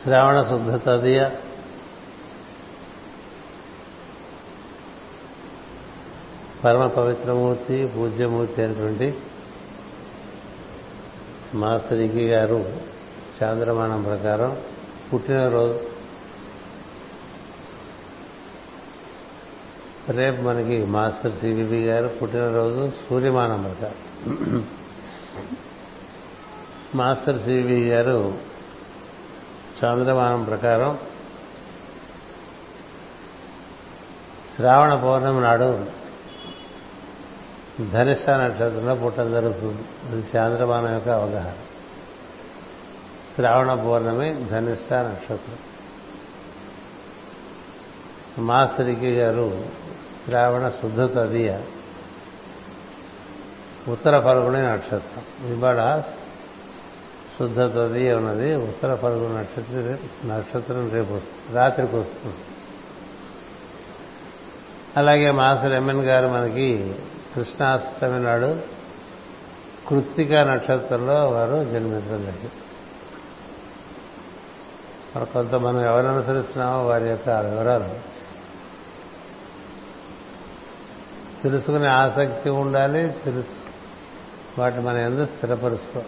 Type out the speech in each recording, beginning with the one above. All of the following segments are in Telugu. శ్రావణ శుద్ధ తదియ పరమ పవిత్రమూర్తి పూజ్యమూర్తి అయినటువంటి మాస్టరికి గారు చాంద్రమానం ప్రకారం పుట్టినరోజు. రేపు మనకి మాస్టర్ సివిబి గారు పుట్టినరోజు సూర్యమానం ప్రకారం. మాస్టర్ సివిబి గారు చాంద్రమానం ప్రకారం శ్రావణ పౌర్ణమి నాడు ధనిష్ట నక్షత్రంలో పుట్టడం జరుగుతుంది. అది చాంద్రమానం యొక్క అవగాహన. శ్రావణ పౌర్ణమి ధనిష్ట నక్షత్రం. మాస్టరికి గారు శ్రావణ శుద్ధ తదియ ఉత్తర ఫల్గుణి నక్షత్రం. ఇవాళ శుద్ధ తదియ ఉన్నది. ఉత్తర ఫల్గుణి నక్షత్రం రేపు రాత్రికి వస్తుంది. అలాగే మాస్టర్ ఎంఎన్ గారు మనకి కృష్ణాష్టమి నాడు కృత్తికా నక్షత్రంలో వారు జన్మించడం జరిగింది. కొంత మనం ఎవరు అనుసరిస్తున్నామో వారి యొక్క వివరాలు తెలుసుకునే ఆసక్తి ఉండాలి. వాటిని మనం ఎందుకు స్థిరపరుచుకో.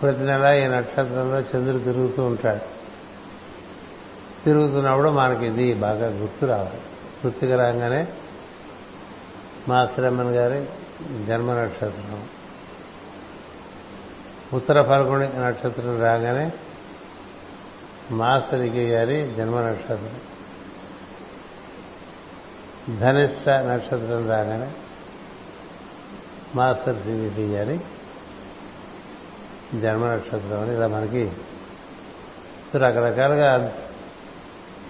ప్రతి నెల ఈ నక్షత్రంలో చంద్రుడు తిరుగుతూ ఉంటాడు. తిరుగుతున్నప్పుడు మనకి ఇది బాగా గుర్తు రావాలి. గుర్తుకు రాగానే మాస్టర్ అమ్మన్ గారి జన్మ నక్షత్రం ఉత్తర ఫల్గుణి నక్షత్రం రాగానే మాస్టరికి గారి జన్మ నక్షత్రం ధనిష్ట నక్షత్రం రాగానే మాస్టర్ సివిపి గారి జన్మ నక్షత్రం అని ఇలా మనకి రకరకాలుగా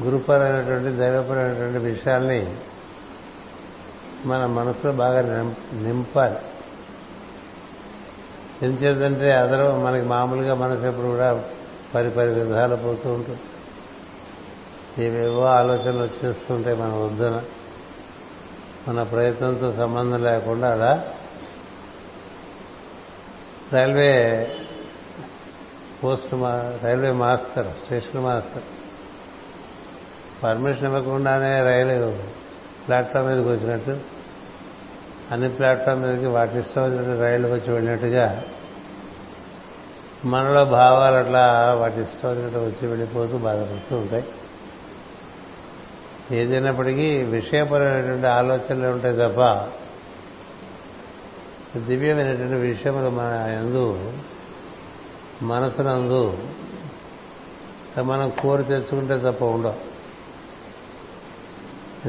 గురుపరమైనటువంటి దైవపరమైనటువంటి విషయాల్ని మన మనసులో బాగా నింపాలి. ఏం చేద్దంటే అందరూ మనకి మామూలుగా మనసు ఎప్పుడు కూడా పరి పరి విధాలు పోతూ ఉంటుంది. ఏవేవో ఆలోచనలు వచ్చేస్తుంటాయి. మన వద్దున మన ప్రయత్నంతో సంబంధం లేకుండా అలా railway master station master permission ఇవ్వకుండానే రైలు ప్లాట్ఫామ్ మీదకి వచ్చినట్టు అన్ని ప్లాట్ఫామ్ మీదకి వాటి ఇష్టం వచ్చినట్టు రైళ్లు వచ్చి వెళ్ళినట్టుగా మనలో భావాలు అట్లా వాటి ఇష్టం వచ్చినట్టు వచ్చి వెళ్ళిపోతూ బాధపడుతూ ఉంటాయి. ఏదైనప్పటికీ విషయపరమైనటువంటి ఆలోచనలు ఉంటాయి తప్ప దివ్యమైనటువంటి విషయములు మన యందు మనసునందు మనం కోరి తెచ్చుకుంటే తప్ప ఉండవు.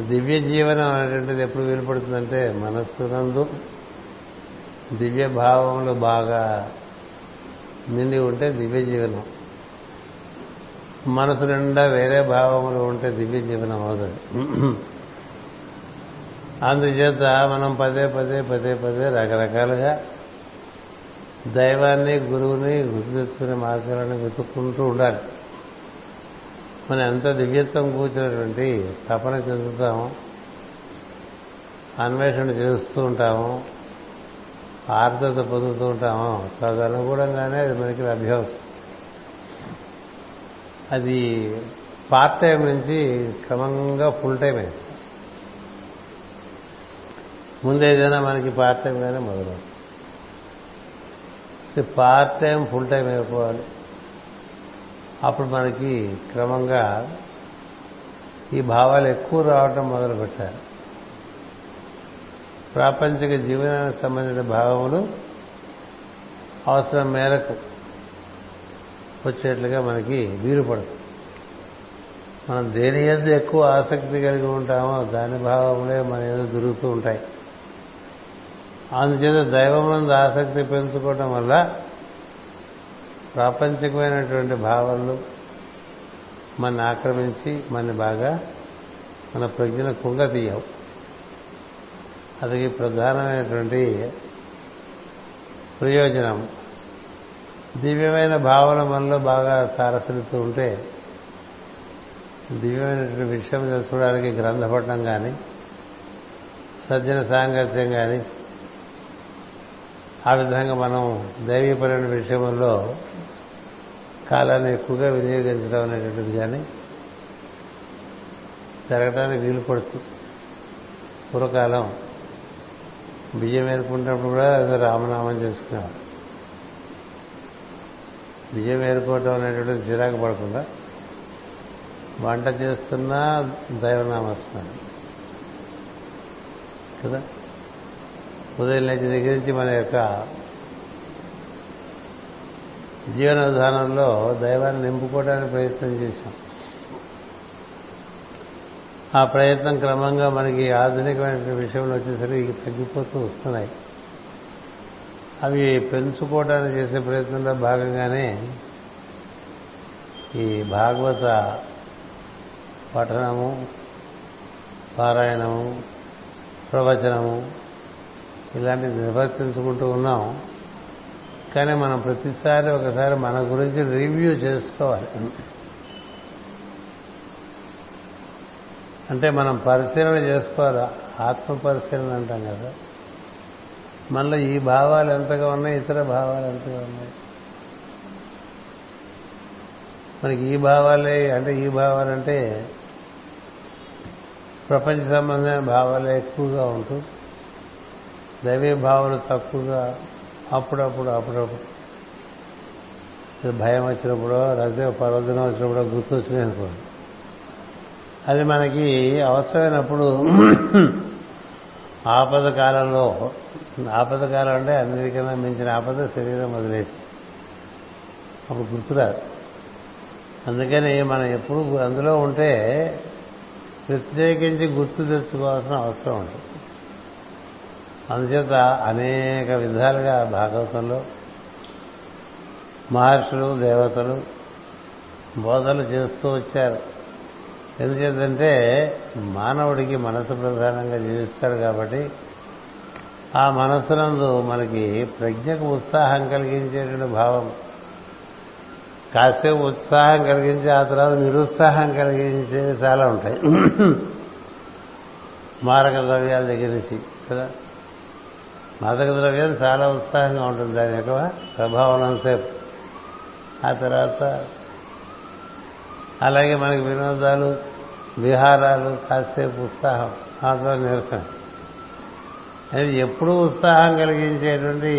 దివ్య జీవనం అనేటువంటిది ఎప్పుడు వీలుపడుతుందంటే మనస్సునందు దివ్య భావములు బాగా నిండి ఉంటే దివ్య జీవనం. మనసు నిండా వేరే భావములు ఉంటే దివ్య జీవనం అవుతుంది. అందుచేత మనం పదే పదే పదే పదే రకరకాలుగా దైవాన్ని గురువుని గుర్తు తెచ్చుకునే మార్గాలను వెతుక్కుంటూ ఉండాలి. మనం ఎంత దివ్యత్వం కూర్చున్నటువంటి తపన చెందుతాము, అన్వేషణ చేస్తూ ఉంటాము, ఆర్ద్రత పొందుతూ ఉంటాము. తదనుగుణంగానే అది మనకి లభ్యం. అది పార్ట్ టైం నుంచి క్రమంగా ఫుల్ టైం అయింది. ముందేదైనా మనకి పార్ట్ టైంగానే మొదలవుతుంది. పార్ట్ టైం ఫుల్ టైం అయిపోవాలి. అప్పుడు మనకి క్రమంగా ఈ భావాలు ఎక్కువ రావటం మొదలుపెట్టారు. ప్రాపంచిక జీవనానికి సంబంధించిన భావములు అవసరం మేరకు వచ్చేట్లుగా మనకి వీలు పడుతుంది. మనం దేని ఎంత ఎక్కువ ఆసక్తి కలిగి ఉంటామో దాని భావములే మన ఏదో దొరుకుతూ ఉంటాయి. అందుచేత దైవం మీద ఆసక్తి పెంచుకోవడం వల్ల ప్రాపంచికమైనటువంటి భావాలు మన ఆక్రమించి మన బాగా మన ప్రజ్ఞను కుంగతీయవు. అది ప్రధానమైనటువంటి ప్రయోజనం. దివ్యమైన భావన మనలో బాగా తారసరిస్తూ ఉంటే దివ్యమైనటువంటి విషయం తెలుసుకోవడానికి గ్రంథపఠనం కానీ సజ్జన సాంగత్యం కానీ ఆ విధంగా మనం దైవీపరమైన విషయంలో కాలాన్ని ఎక్కువగా వినియోగించడం అనేటువంటిది కానీ జరగడానికి వీలు పడుతుంది. పూర్వకాలం బియ్యం ఏరుకుంటున్నప్పుడు కూడా ఏదో రామనామం చేసుకునేవారు. బియ్యం ఏరుకోవటం అనేటువంటిది చిరాకు పడకుండా వంట చేస్తున్నా దైవనామస్మరణ కదా. ఉదయం లేచి దగ్గర నుంచి మన యొక్క జీవన విధానంలో దైవాన్ని నింపుకోవడానికి ప్రయత్నం చేశాం. ఆ ప్రయత్నం క్రమంగా మనకి ఆధునికమైన విషయంలో వచ్చేసరికి తగ్గిపోతూ వస్తున్నాయి. అవి పెంచుకోవడానికి చేసే ప్రయత్నంలో భాగంగానే ఈ భాగవత పఠనము, పారాయణము, ప్రవచనము ఇలాంటివి నిర్వర్తించుకుంటూ ఉన్నాం. కానీ మనం ప్రతిసారి ఒకసారి మన గురించి రివ్యూ చేసుకోవాలి. అంటే మనం పరిశీలన చేసుకోవాలి, ఆత్మ పరిశీలన అంటాం కదా. మనలో ఈ భావాలు ఎంతగా ఉన్నాయి, ఇతర భావాలు ఎంతగా ఉన్నాయి, మనకి ఈ భావాలే అంటే ఈ భావాలంటే ప్రపంచ సంబంధమైన భావాలే ఎక్కువగా ఉంటూ దైవీ భావాలు తక్కువగా అప్పుడప్పుడు భయం వచ్చినప్పుడు లేదా పర్వదినం వచ్చినప్పుడు గుర్తొచ్చినాయి అనుకోండి. అది మనకి అవసరమైనప్పుడు ఆపద కాలంలో, ఆపద కాలం అంటే అన్నిటికన్నా మించిన ఆపద శరీరం మొదలైంది, అప్పుడు గుర్తురాదు. అందుకని మనం ఎప్పుడు అందులో ఉంటే ప్రత్యేకించి గుర్తు తెచ్చుకోవాల్సిన అవసరం ఉంటుంది. అందుచేత అనేక విధాలుగా భాగవతంలో మహర్షులు, దేవతలు బోధలు చేస్తూ వచ్చారు. ఎందుచేతంటే మానవుడికి మనసు ప్రధానంగా జీవిస్తాడు కాబట్టి ఆ మనస్సునందు మనకి ప్రజ్ఞకు ఉత్సాహం కలిగించేటువంటి భావం, కాసేపు ఉత్సాహం కలిగించి ఆ తర్వాత నిరుత్సాహం కలిగించేవి చాలా ఉంటాయి మారక ద్రవ్యాల దగ్గర నుంచి కదా. మాదక ద్రవ్యం చాలా ఉత్సాహంగా ఉంటుంది, దాని యొక్క ప్రభావం సేపు. ఆ తర్వాత అలాగే మనకి వినోదాలు, విహారాలు కాసేపు ఉత్సాహం, ఆ తర్వాత నిరసన. అది ఎప్పుడూ ఉత్సాహం కలిగించేటువంటి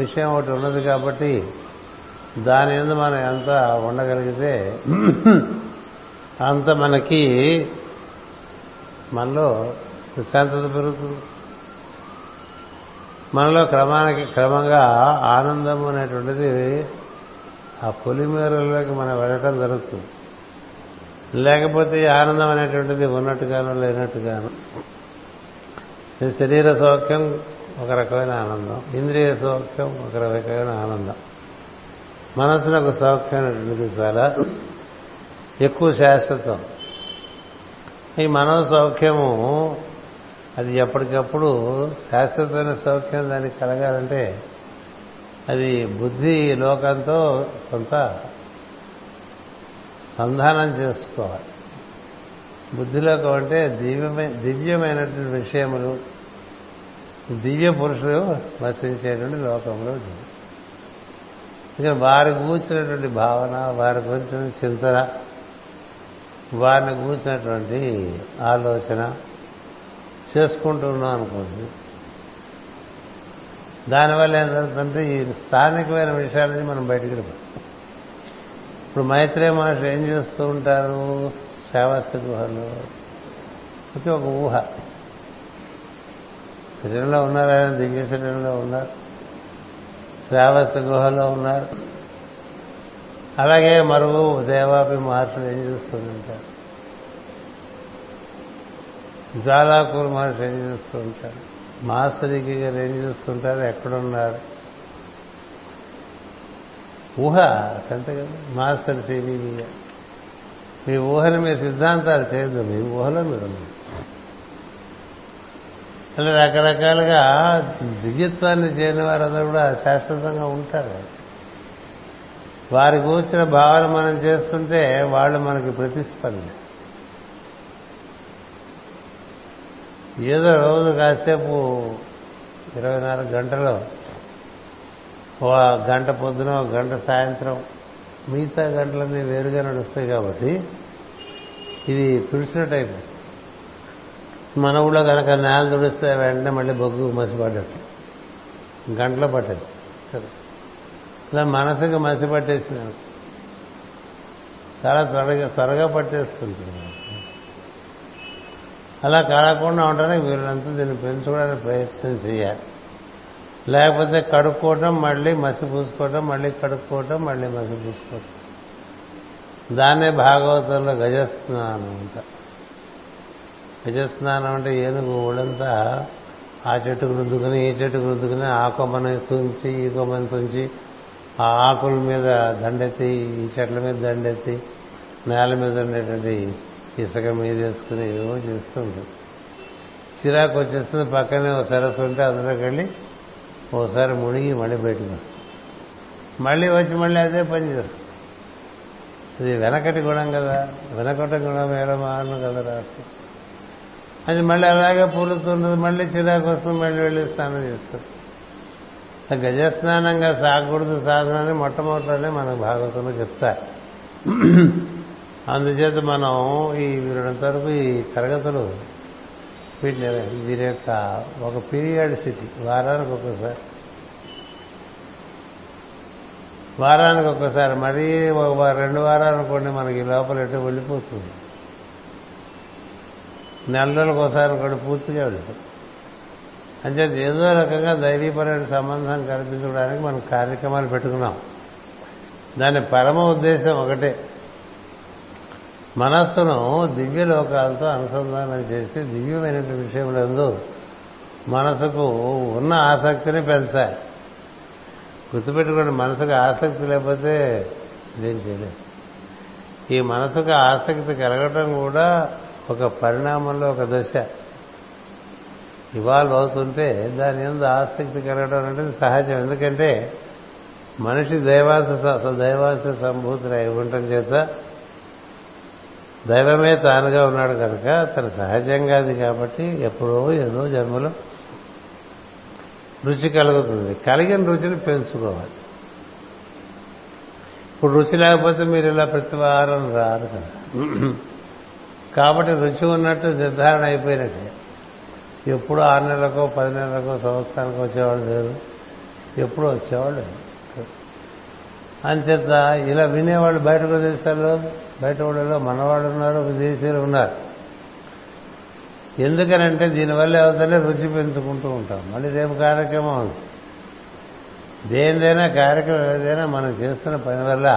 విషయం ఒకటి ఉన్నది కాబట్టి దాని మీద మనం ఎంత ఉండగలిగితే అంత మనకి మనలో ప్రశాంతత పెరుగుతుంది. మనలో క్రమంగా ఆనందం అనేటువంటిది ఆ పొలిమేరలోకి మనం వెళ్ళటం జరుగుతుంది. లేకపోతే ఆనందం అనేటువంటిది ఉన్నట్టుగాను లేనట్టుగాను. శరీర సౌఖ్యం ఒక రకమైన ఆనందం, ఇంద్రియ సౌఖ్యం ఒక రకమైన ఆనందం, మనసులకు సౌఖ్యం అనేటువంటిది చాలా ఎక్కువ శాశ్వతం. ఈ మనో సౌఖ్యము అది ఎప్పటికప్పుడు శాశ్వతమైన సౌఖ్యం దానికి కలగాలంటే అది బుద్ధి లోకంతో కొంత సంధానం చేసుకోవాలి. బుద్ధిలోకం అంటే దివ్యమైనటువంటి విషయములు, దివ్య పురుషులు వసించేటువంటి లోకంలో ఇంకా వారి కూర్చున్నటువంటి భావన, వారి గురించిన చింతన, వారిని కూర్చున్నటువంటి ఆలోచన చేసుకుంటున్నాం అనుకోండి. దానివల్ల ఏం జరుగుతుందంటే ఈ స్థానికమైన విషయాల నుంచి మనం బయటకు వెళ్ళాం. ఇప్పుడు మైత్రేయ మహర్షి ఏం చేస్తూ ఉంటారు? శ్రావస్తి గుహలో ఇది ఒక ఊహ. శరీరంలో ఉన్నారు, ఆయన దివ్య శరీరంలో ఉన్నారు, శ్రావస్తి గుహలో ఉన్నారు. అలాగే మరుగు దేవాపి మహర్షులు ఏం చేస్తూ ఉంటారు, జ్వాలాకూర్ మహర్షి ఏం చేస్తూ ఉంటారు, మాసరికి గారు ఏం చేస్తుంటారు, ఎక్కడున్నారు? ఊహ కంటే కదా. మాస్టర్ సివివి గారు మీ ఊహని మీ సిద్ధాంతాలు చేయదు, మీ ఊహలో మీరు అలా రకరకాలుగా దివ్యత్వాన్ని చేరిన వారందరూ కూడా శాశ్వతంగా ఉంటారు. వారి కూర్చిన భావన మనం చేస్తుంటే వాళ్ళు మనకి ప్రతిస్పందన. ఏదో రోజు కాసేపు 24 గంటలో, 1 గంట పొద్దున, 1 గంట సాయంత్రం, మిగతా గంటలన్నీ వేరుగా నడుస్తాయి కాబట్టి ఇది తుడిచినట్టు అయిపోతుంది. మన ఊళ్ళో కనుక నేల తుడిస్తే వెంటనే మళ్ళీ బొగ్గు మసిపడ్డట్టు గంటలో పట్టేసి కదా, ఇలా మనసుకు మసి పట్టేసిన చాలా త్వరగా పట్టేస్తుంటుంది. అలా కాకుండా ఉండడానికి వీళ్ళంతా దీన్ని పెంచుకోవడానికి ప్రయత్నం చేయాలి. లేకపోతే కడుక్కోవటం మళ్ళీ మసి పూసుకోవటం మళ్ళీ కడుక్కోవటం మళ్ళీ మసి పూసుకోవటం, దాన్నే భాగవతంలో గజస్నానం అంట. గజస్నానం అంటే ఏనుగు ఊళ్ళంతా ఆ చెట్టుకు రుద్దుకుని ఈ చెట్టుకు రుద్దుకుని ఆ కొమ్మని తుంచి ఈ కొమ్మని తుంచి ఆ ఆకుల మీద దండెత్తి ఈ చెట్ల మీద దండెత్తి నేల మీద ఉండేటువంటి ఇసుక మీద వేసుకుని ఏవో చేస్తూ ఉంటుంది. చిరాకు వచ్చేస్తుంది, పక్కనే ఓ సరస్సు ఉంటే అందులోకి వెళ్ళి ఓసారి మునిగి మళ్ళీ బయటకు వస్తుంది, మళ్ళీ వచ్చి మళ్ళీ అదే పని చేస్తుంది. ఇది వెనకటి గుణం కదా, వెనకటి గుణం వేరే మారను కదా రాష్ట్ర, అది మళ్ళీ అలాగే పూలుతుంటుంది, మళ్ళీ చిరాకు వస్తుంది, మళ్ళీ వెళ్ళి స్నానం చేస్తుంది. గజస్నానంగా సాగకూడదు సాధన అని మొట్టమొదటిలోనే మనకు భాగవతంలో చెప్తారు. అందుచేత మనం ఈ వీరంతవరకు ఈ తరగతులు వీటిని వీరి యొక్క ఒక పీరియాడిసిటీ వారానికి ఒక్కసారి మరీ ఒక 2 వారాలు అనుకోండి మనకి లోపల ఎటు వెళ్ళిపోతుంది, నెలలకు ఒకసారి ఒకటి పూర్తిగా వెళ్తుంది. అంటే ఏదో రకంగా ధైర్యపరమైన సంబంధం కల్పించడానికి మనం కార్యక్రమాలు పెట్టుకున్నాం. దాని పరమ ఉద్దేశం ఒకటే, మనస్సును దివ్య లోకాలతో అనుసంధానం చేసి దివ్యమైన విషయంలో మనసుకు ఉన్న ఆసక్తిని పెంచాలి. గుర్తుపెట్టుకోండి, మనసుకు ఆసక్తి లేకపోతే ఏం చేయలేదు. ఈ మనసుకు ఆసక్తి కలగటం కూడా ఒక పరిణామంలో ఒక దశ. ఇవాల్వ్ అవుతుంటే దాని యందు ఆసక్తి కలగడం అనేది సహజం. ఎందుకంటే మనిషి దైవాంశ సంభూతులు అయి ఉండటం చేత దైవమే తానుగా ఉన్నాడు కనుక తను సహజంగా అది కాబట్టి ఎప్పుడో ఏదో జన్మలో రుచి కలుగుతుంది. కలిగిన రుచిని పెంచుకోవాలి. ఇప్పుడు రుచి లేకపోతే మీరు ఇలా ప్రతి వారం రారు కదా, కాబట్టి రుచి ఉన్నట్టు నిర్ధారణ అయిపోయినట్టే. ఎప్పుడు 6 నెలలకో 10 నెలలకో సంవత్సరానికి వచ్చేవాళ్ళు లేరు, ఎప్పుడు వచ్చేవాళ్ళు. అంచేత ఇలా వినేవాళ్ళు బయట ప్రదేశాల్లో బయట ఊళ్ళలో మనవాళ్ళు ఉన్నారు, విదేశీయులు ఉన్నారు. ఎందుకనంటే దీనివల్ల ఏమవుతుందంటే రుచి పెంచుకుంటూ ఉంటాం. మళ్ళీ రేపు కార్యక్రమం ఉంది, దేనిదైనా కార్యక్రమం ఏదైనా మనం చేస్తున్న పని వల్ల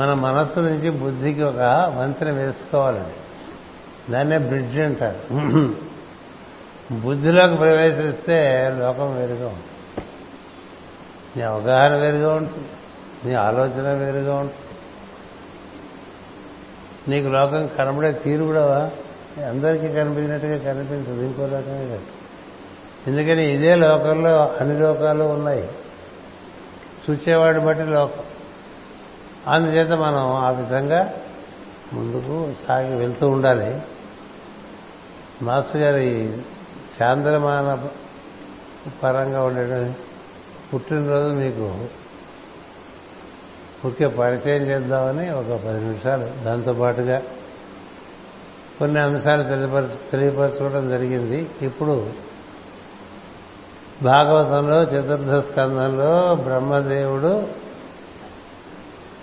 మన మనస్సు నుంచి బుద్ధికి ఒక వంతెన వేసుకోవాలండి. దాన్నే బ్రిడ్జ్ అంటారు. బుద్ధిలోకి ప్రవేశిస్తే లోకం వేరుగా ఉంటుంది, నీ అవగాహన వేరుగా ఉంటుంది, నీ ఆలోచన వేరుగా ఉంటుంది, నీకు లోకం కనబడే తీరు కూడా అందరికీ కనిపించినట్టుగా కనిపించదు, ఇంకో లోకమే కాదు. ఎందుకని ఇదే లోకంలో అన్ని లోకాలు ఉన్నాయి, చూచేవాడిని బట్టి లోకం. అందుచేత మనం ఆ విధంగా ముందుకు సాగి వెళ్తూ ఉండాలి. మాస్టర్ గారి చాంద్రమాన పరంగా ఉండేది పుట్టినరోజు మీకు ముఖ్య పరిచయం చేద్దామని ఒక 10 నిమిషాలు దాంతో పాటుగా కొన్ని అంశాలు తెలియపరచుకోవడం జరిగింది. ఇప్పుడు భాగవతంలో 4వ స్కంధంలో బ్రహ్మదేవుడు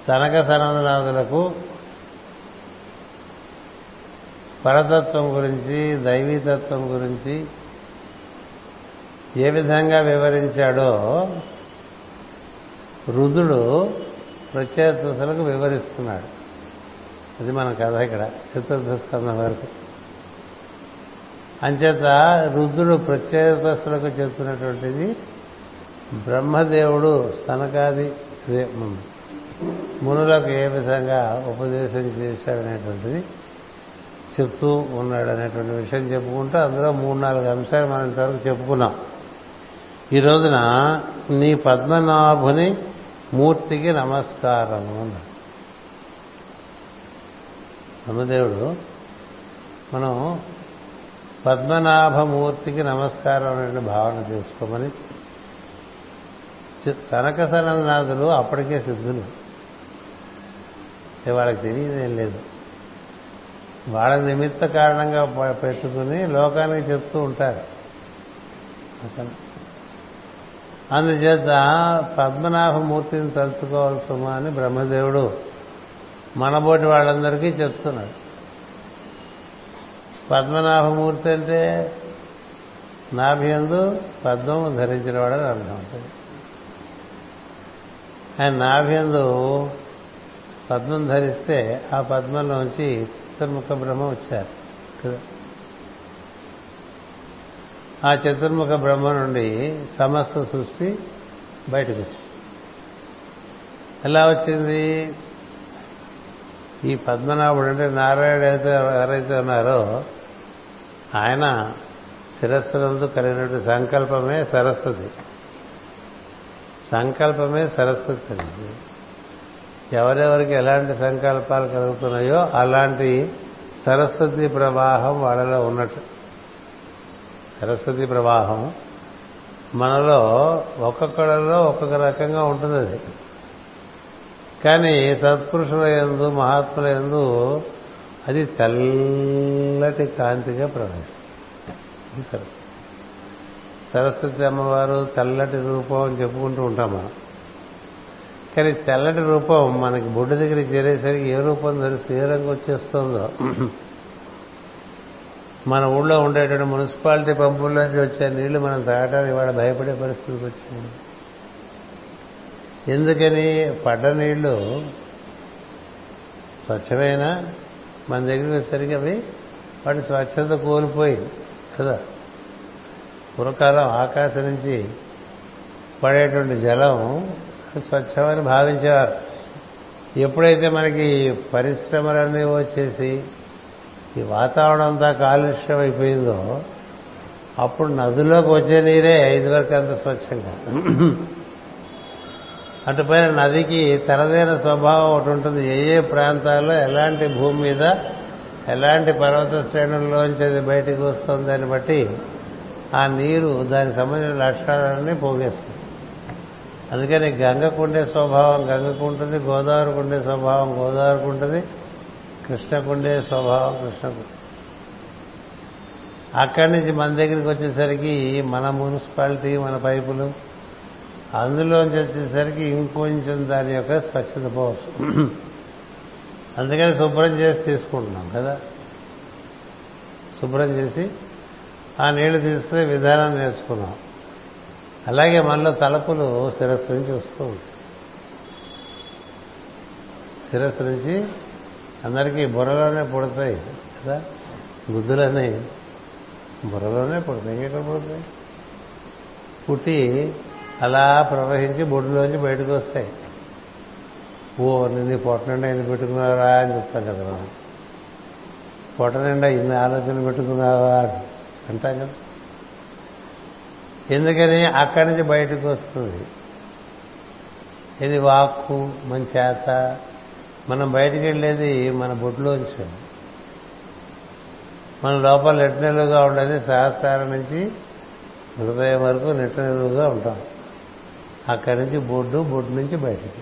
సనక సనందనాథులకు పరతత్వం గురించి దైవీతత్వం గురించి ఏ విధంగా వివరించాడో రుద్రుడు ప్రత్యేతులకు వివరిస్తున్నాడు. అది మన కథ ఇక్కడ 4వ స్కంధం వరకు. అంచేత రుద్రుడు ప్రత్యేతులకు చెప్తున్నటువంటిది బ్రహ్మదేవుడు సనకాది మునులకు ఏ విధంగా ఉపదేశం చేశాడనేటువంటిది చెప్తూ ఉన్నాడు అనేటువంటి విషయం చెప్పుకుంటూ అందులో 3-4 అంశాలు మనం ఇంతవరకు చెప్పుకున్నాం. ఈ రోజున నీ పద్మనాభుని మూర్తికి నమస్కారము అన్నాడు బ్రహ్మదేవుడు. మనం పద్మనాభమూర్తికి నమస్కారం అనే భావన చేసుకోమని సనక సనందనాథులు అప్పటికే సిద్ధులు. వాళ్ళకి తెలియదేం లేదు. వాళ్ళ నిమిత్త కారణంగా పెట్టుకుని లోకానికి చెప్తూ ఉంటారు. అందుచేత పద్మనాభమూర్తిని తలుచుకోవాల్సమా అని బ్రహ్మదేవుడు మనబోటి వాళ్ళందరికీ చెప్తున్నాడు. పద్మనాభమూర్తి అంటే నాభియందు పద్మం ధరించిన వాడని అర్థం ఉంటుంది. ఆయన నాభియందు పద్మం ధరిస్తే ఆ పద్మంలోంచి చతుర్ముఖ బ్రహ్మ వచ్చారు కదా. ఆ చతుర్ముఖ బ్రహ్మ నుండి సమస్త సృష్టి బయటకు వచ్చింది. ఎలా వచ్చింది? ఈ పద్మనాభుడు అంటే నారాయణ ఎవరైతే ఉన్నారో ఆయన శిరస్సునందు కలిగినటువంటి సంకల్పమే సరస్వతి. కలిగింది. ఎవరెవరికి ఎలాంటి సంకల్పాలు కలుగుతున్నాయో అలాంటి సరస్వతి ప్రవాహం వాళ్ళలో ఉన్నట్టు. సరస్వతి ప్రవాహం మనలో ఒక్కొక్కళ్ళలో ఒక్కొక్క రకంగా ఉంటుంది అది. కానీ సత్పురుషుల యందు మహాత్ముల యందు అది తెల్లటి కాంతిగా ప్రవహిస్తుంది. సరస్వతి సరస్వతి అమ్మవారు తెల్లటి రూపం అని చెప్పుకుంటూ ఉంటాం మనం. కానీ తెల్లటి రూపం మనకి బొడ్డు దగ్గర చేరేసరికి ఏ రూపం ధరిస్తే ఏ రంగు వచ్చేస్తుందో, మన ఊళ్ళో ఉండేటువంటి మున్సిపాలిటీ పంపుల్లోంచి వచ్చే నీళ్లు మనం తాగటానికి ఇవాళ భయపడే పరిస్థితికి వచ్చింది. ఎందుకని? పడ్డ నీళ్లు స్వచ్ఛమైన మన దగ్గరికి వచ్చేసరికి అవి వాటి స్వచ్ఛత కోల్పోయి కదా. పూర్వకాలం ఆకాశం నుంచి పడేటువంటి జలం స్వచ్ఛమని భావించేవారు. ఎప్పుడైతే మనకి పరిశ్రమలన్నీ వచ్చేసి ఈ వాతావరణం అంతా కాలుష్యం అయిపోయిందో అప్పుడు నదుల్లోకి వచ్చే నీరే ఇదివరకు అంత స్వచ్ఛంగా. అటుపైన నదికి తనదైన స్వభావం ఒకటి ఉంటుంది. ఏ ఏ ప్రాంతాల్లో ఎలాంటి భూమి మీద ఎలాంటి పర్వత శ్రేణుల్లోంచి అది బయటకు వస్తుంది దాన్ని బట్టి ఆ నీరు దానికి సంబంధించిన లక్షణాలన్నీ పోగేస్తుంది. అందుకని గంగకు ఉండే స్వభావం గంగకు ఉంటుంది, గోదావరికి ఉండే స్వభావం గోదావరికి ఉంటుంది, కృష్ణకుండే స్వభావం కృష్ణకుండ. అక్కడి నుంచి మన దగ్గరికి వచ్చేసరికి మన మున్సిపాలిటీ మన పైపులు అందులోంచి వచ్చేసరికి ఇంకొంచెం దాని యొక్క స్వచ్ఛత పోవచ్చు. అందుకని శుభ్రం చేసి తీసుకుంటున్నాం కదా. శుభ్రం చేసి ఆ నీళ్లు తీసుకునే విధానం నేర్చుకున్నాం. అలాగే మనలో తలపులు శిరస్సు నుంచి వస్తూ ఉంటాయి. శిరస్సు నుంచి అందరికీ బుర్రలోనే పుడతాయి కదా. బుద్ధులని బుర్రలోనే పుడతాయి, ఇంకెక్కడ పుడతాయి? పుట్టి అలా ప్రవహించి బొడ్డులోంచి బయటకు వస్తాయి. ఓ నిన్ను పొట్ట నిండా ఇన్ని పెట్టుకున్నారా అని చెప్తాం కదా మనం. పొట్ట నిండా ఇన్ని ఆలోచనలు పెట్టుకున్నావా అంటాం కదా. ఎందుకని? అక్కడి నుంచి బయటకు వస్తుంది ఇది. వాక్కు మన చేత మనం బయటికి వెళ్ళేది మన బొడ్లోంచి. మన లోపల నెట్టనెలుగా ఉండేది సహస్రారం నుంచి హృదయం వరకు నెట్టనెలుగా ఉంటాం. అక్కడి నుంచి బొడ్డు, బొడ్డు నుంచి బయటికి.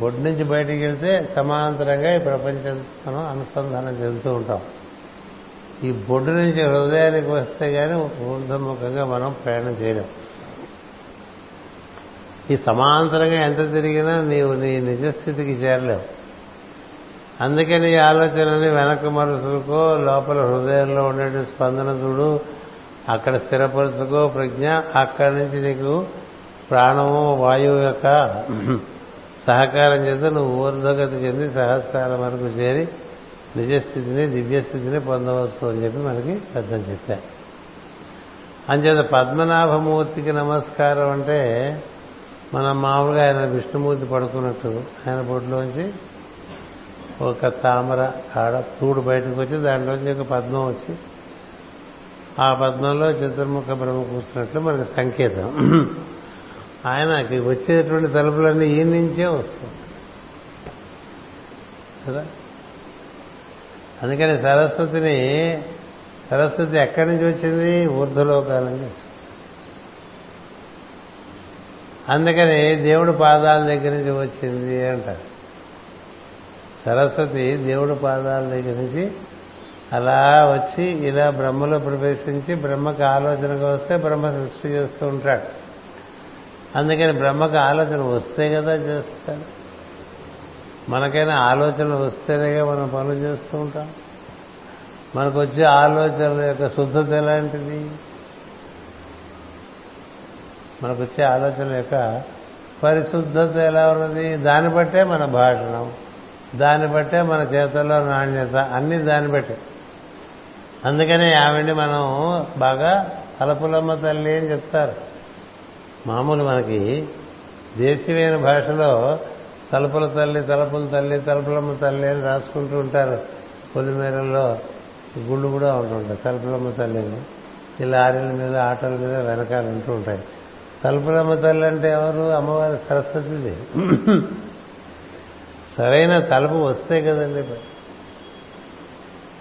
బొడ్డు నుంచి బయటికి వెళ్తే సమాంతరంగా ఈ ప్రపంచంతో మనం అనుసంధానం చెందుతూ ఉంటాం. ఈ బొడ్డు నుంచి హృదయానికి వస్తే కానీ ఊర్ధముఖంగా మనం ప్రయాణం చేయలేం. ఈ సమాంతరంగా ఎంత తిరిగినా నీవు నీ నిజస్థితికి చేరలేవు. అందుకని ఈ ఆలోచనని వెనక మరుసుకో, లోపల హృదయంలో ఉండే స్పందన చూడు, అక్కడ స్థిరపరుచుకో ప్రజ్ఞ. అక్కడి నుంచి నీకు ప్రాణము వాయువు యొక్క సహకారం చేత నువ్వు ఊర్ధ్వగతి చెంది సహస్రాల వరకు చేరి నిజస్థితిని దివ్యస్థితిని పొందవచ్చు అని చెప్పి మనకి పెద్దలు చెప్పారు. అంచేత పద్మనాభమూర్తికి నమస్కారం అంటే మనం మామూలుగా ఆయన విష్ణుమూర్తి పడుకున్నట్టు ఆయన బొడ్లోంచి ఒక తామర ఆడ తూడు బయటకు వచ్చి దాంట్లోంచి ఒక పద్మం వచ్చి ఆ పద్మంలో చతుర్ముఖ బ్రహ్మ కూర్చున్నట్లు మనకి సంకేతం. ఆయనకి వచ్చేటువంటి తలుపులన్నీ ఈ నుంచే వస్తాయి కదా. అందుకని సరస్వతి ఎక్కడి నుంచి వచ్చింది? ఊర్ధ్వలోకాల నుంచి. అందుకని దేవుడు పాదాల దగ్గర నుంచి వచ్చింది అంటారు. సరస్వతి దేవుడి పాదాల దగ్గర నుంచి అలా వచ్చి ఇలా బ్రహ్మలో ప్రవేశించి బ్రహ్మకు ఆలోచనకు వస్తే బ్రహ్మ సృష్టి చేస్తూ ఉంటాడు. అందుకని బ్రహ్మకు ఆలోచన వస్తే కదా చేస్తాడు. మనకైనా ఆలోచన వస్తేనేగా మనం పనులు చేస్తూ ఉంటాం. మనకు వచ్చే ఆలోచనల యొక్క శుద్ధత ఎలాంటిది, మనకు వచ్చే ఆలోచనల యొక్క పరిశుద్ధత ఎలా ఉన్నది, దాన్ని బట్టే మన భాషణం, దాన్ని బట్టే మన చేతల్లో నాణ్యత, అన్ని దాన్ని బట్టే. అందుకనే ఆవిడ్ని మనం బాగా తలపులమ్మ తల్లి అని చెప్తారు. మామూలు మనకి దేశీయమైన భాషలో తలుపుల తల్లి, తలుపుల తల్లి, తలుపులమ్మ తల్లి అని రాసుకుంటూ ఉంటారు. పొలిమేరల్లో గుళ్ళు కూడా ఉంటుంటాయి. తలుపులమ్మ తల్లి ఈ లారీల మీద ఆటోల మీద వెనకాల ఉంటూ ఉంటాయి. తలుపులమ్మ తల్లి అంటే ఎవరు? అమ్మవారి సరస్వతిది. సరైన తలుపు వస్తే కదండి.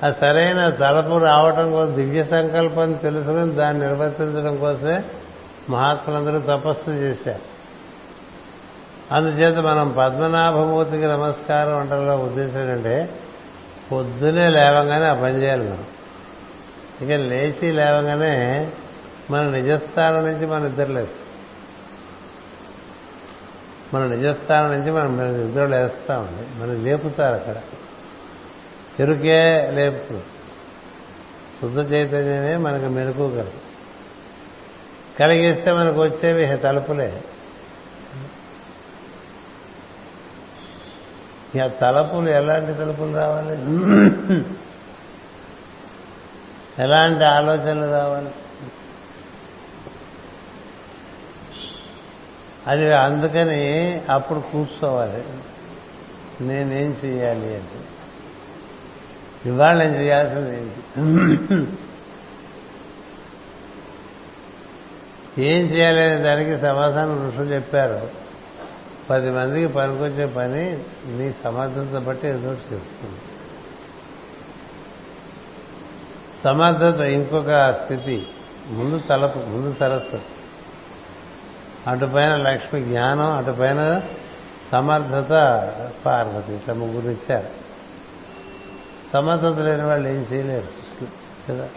ఆ సరైన తలుపు రావడం కోసం దివ్య సంకల్పం తెలుసుకుని దాన్ని నిర్వర్తించడం కోసమే మహాత్ములందరూ తపస్సు చేశారు. అందుచేత మనం పద్మనాభమూర్తికి నమస్కారం అంటలో ఉద్దేశం ఏంటంటే పొద్దునే లేవంగానే ఆ పని చేయాలి. మనం ఇక లేచి లేవంగానే మన నిజస్థానం నుంచి మనం నిద్రలేస్తాం. మన నిజస్థానం నుంచి మనం నిద్రలేస్తామండి. మనం లేపుతారు అక్కడ, ఎరుకే లేపు. శుద్ధ చైతన్యమే మనకు మెరుపు కలిగిస్తే మనకు వచ్చేవి తలుపులే. ఆ తలుపులు ఎలాంటి తలుపులు రావాలి, ఎలాంటి ఆలోచనలు రావాలి, అది అందుకని అప్పుడు కూర్చోవాలి. నేనేం చేయాలి అంటే ఇవాళ నేను చేయాల్సింది ఏంటి, ఏం చేయాలి అనే దానికి సమాధానం ఋషులు చెప్పారు. 10 మందికి పనికొచ్చే పని నీ సమర్థత బట్టి ఏదో చేస్తుంది. సమర్థత ఇంకొక స్థితి, ముందు తలపు, ముందు సరస్వతి, అటుపైన లక్ష్మి జ్ఞానం, అటుపైన సమర్థత పార్వతి, ఇట్లా ముగ్గురు ఇచ్చారు. సమర్థత లేని వాళ్ళు ఏం చేయలేరు కదా.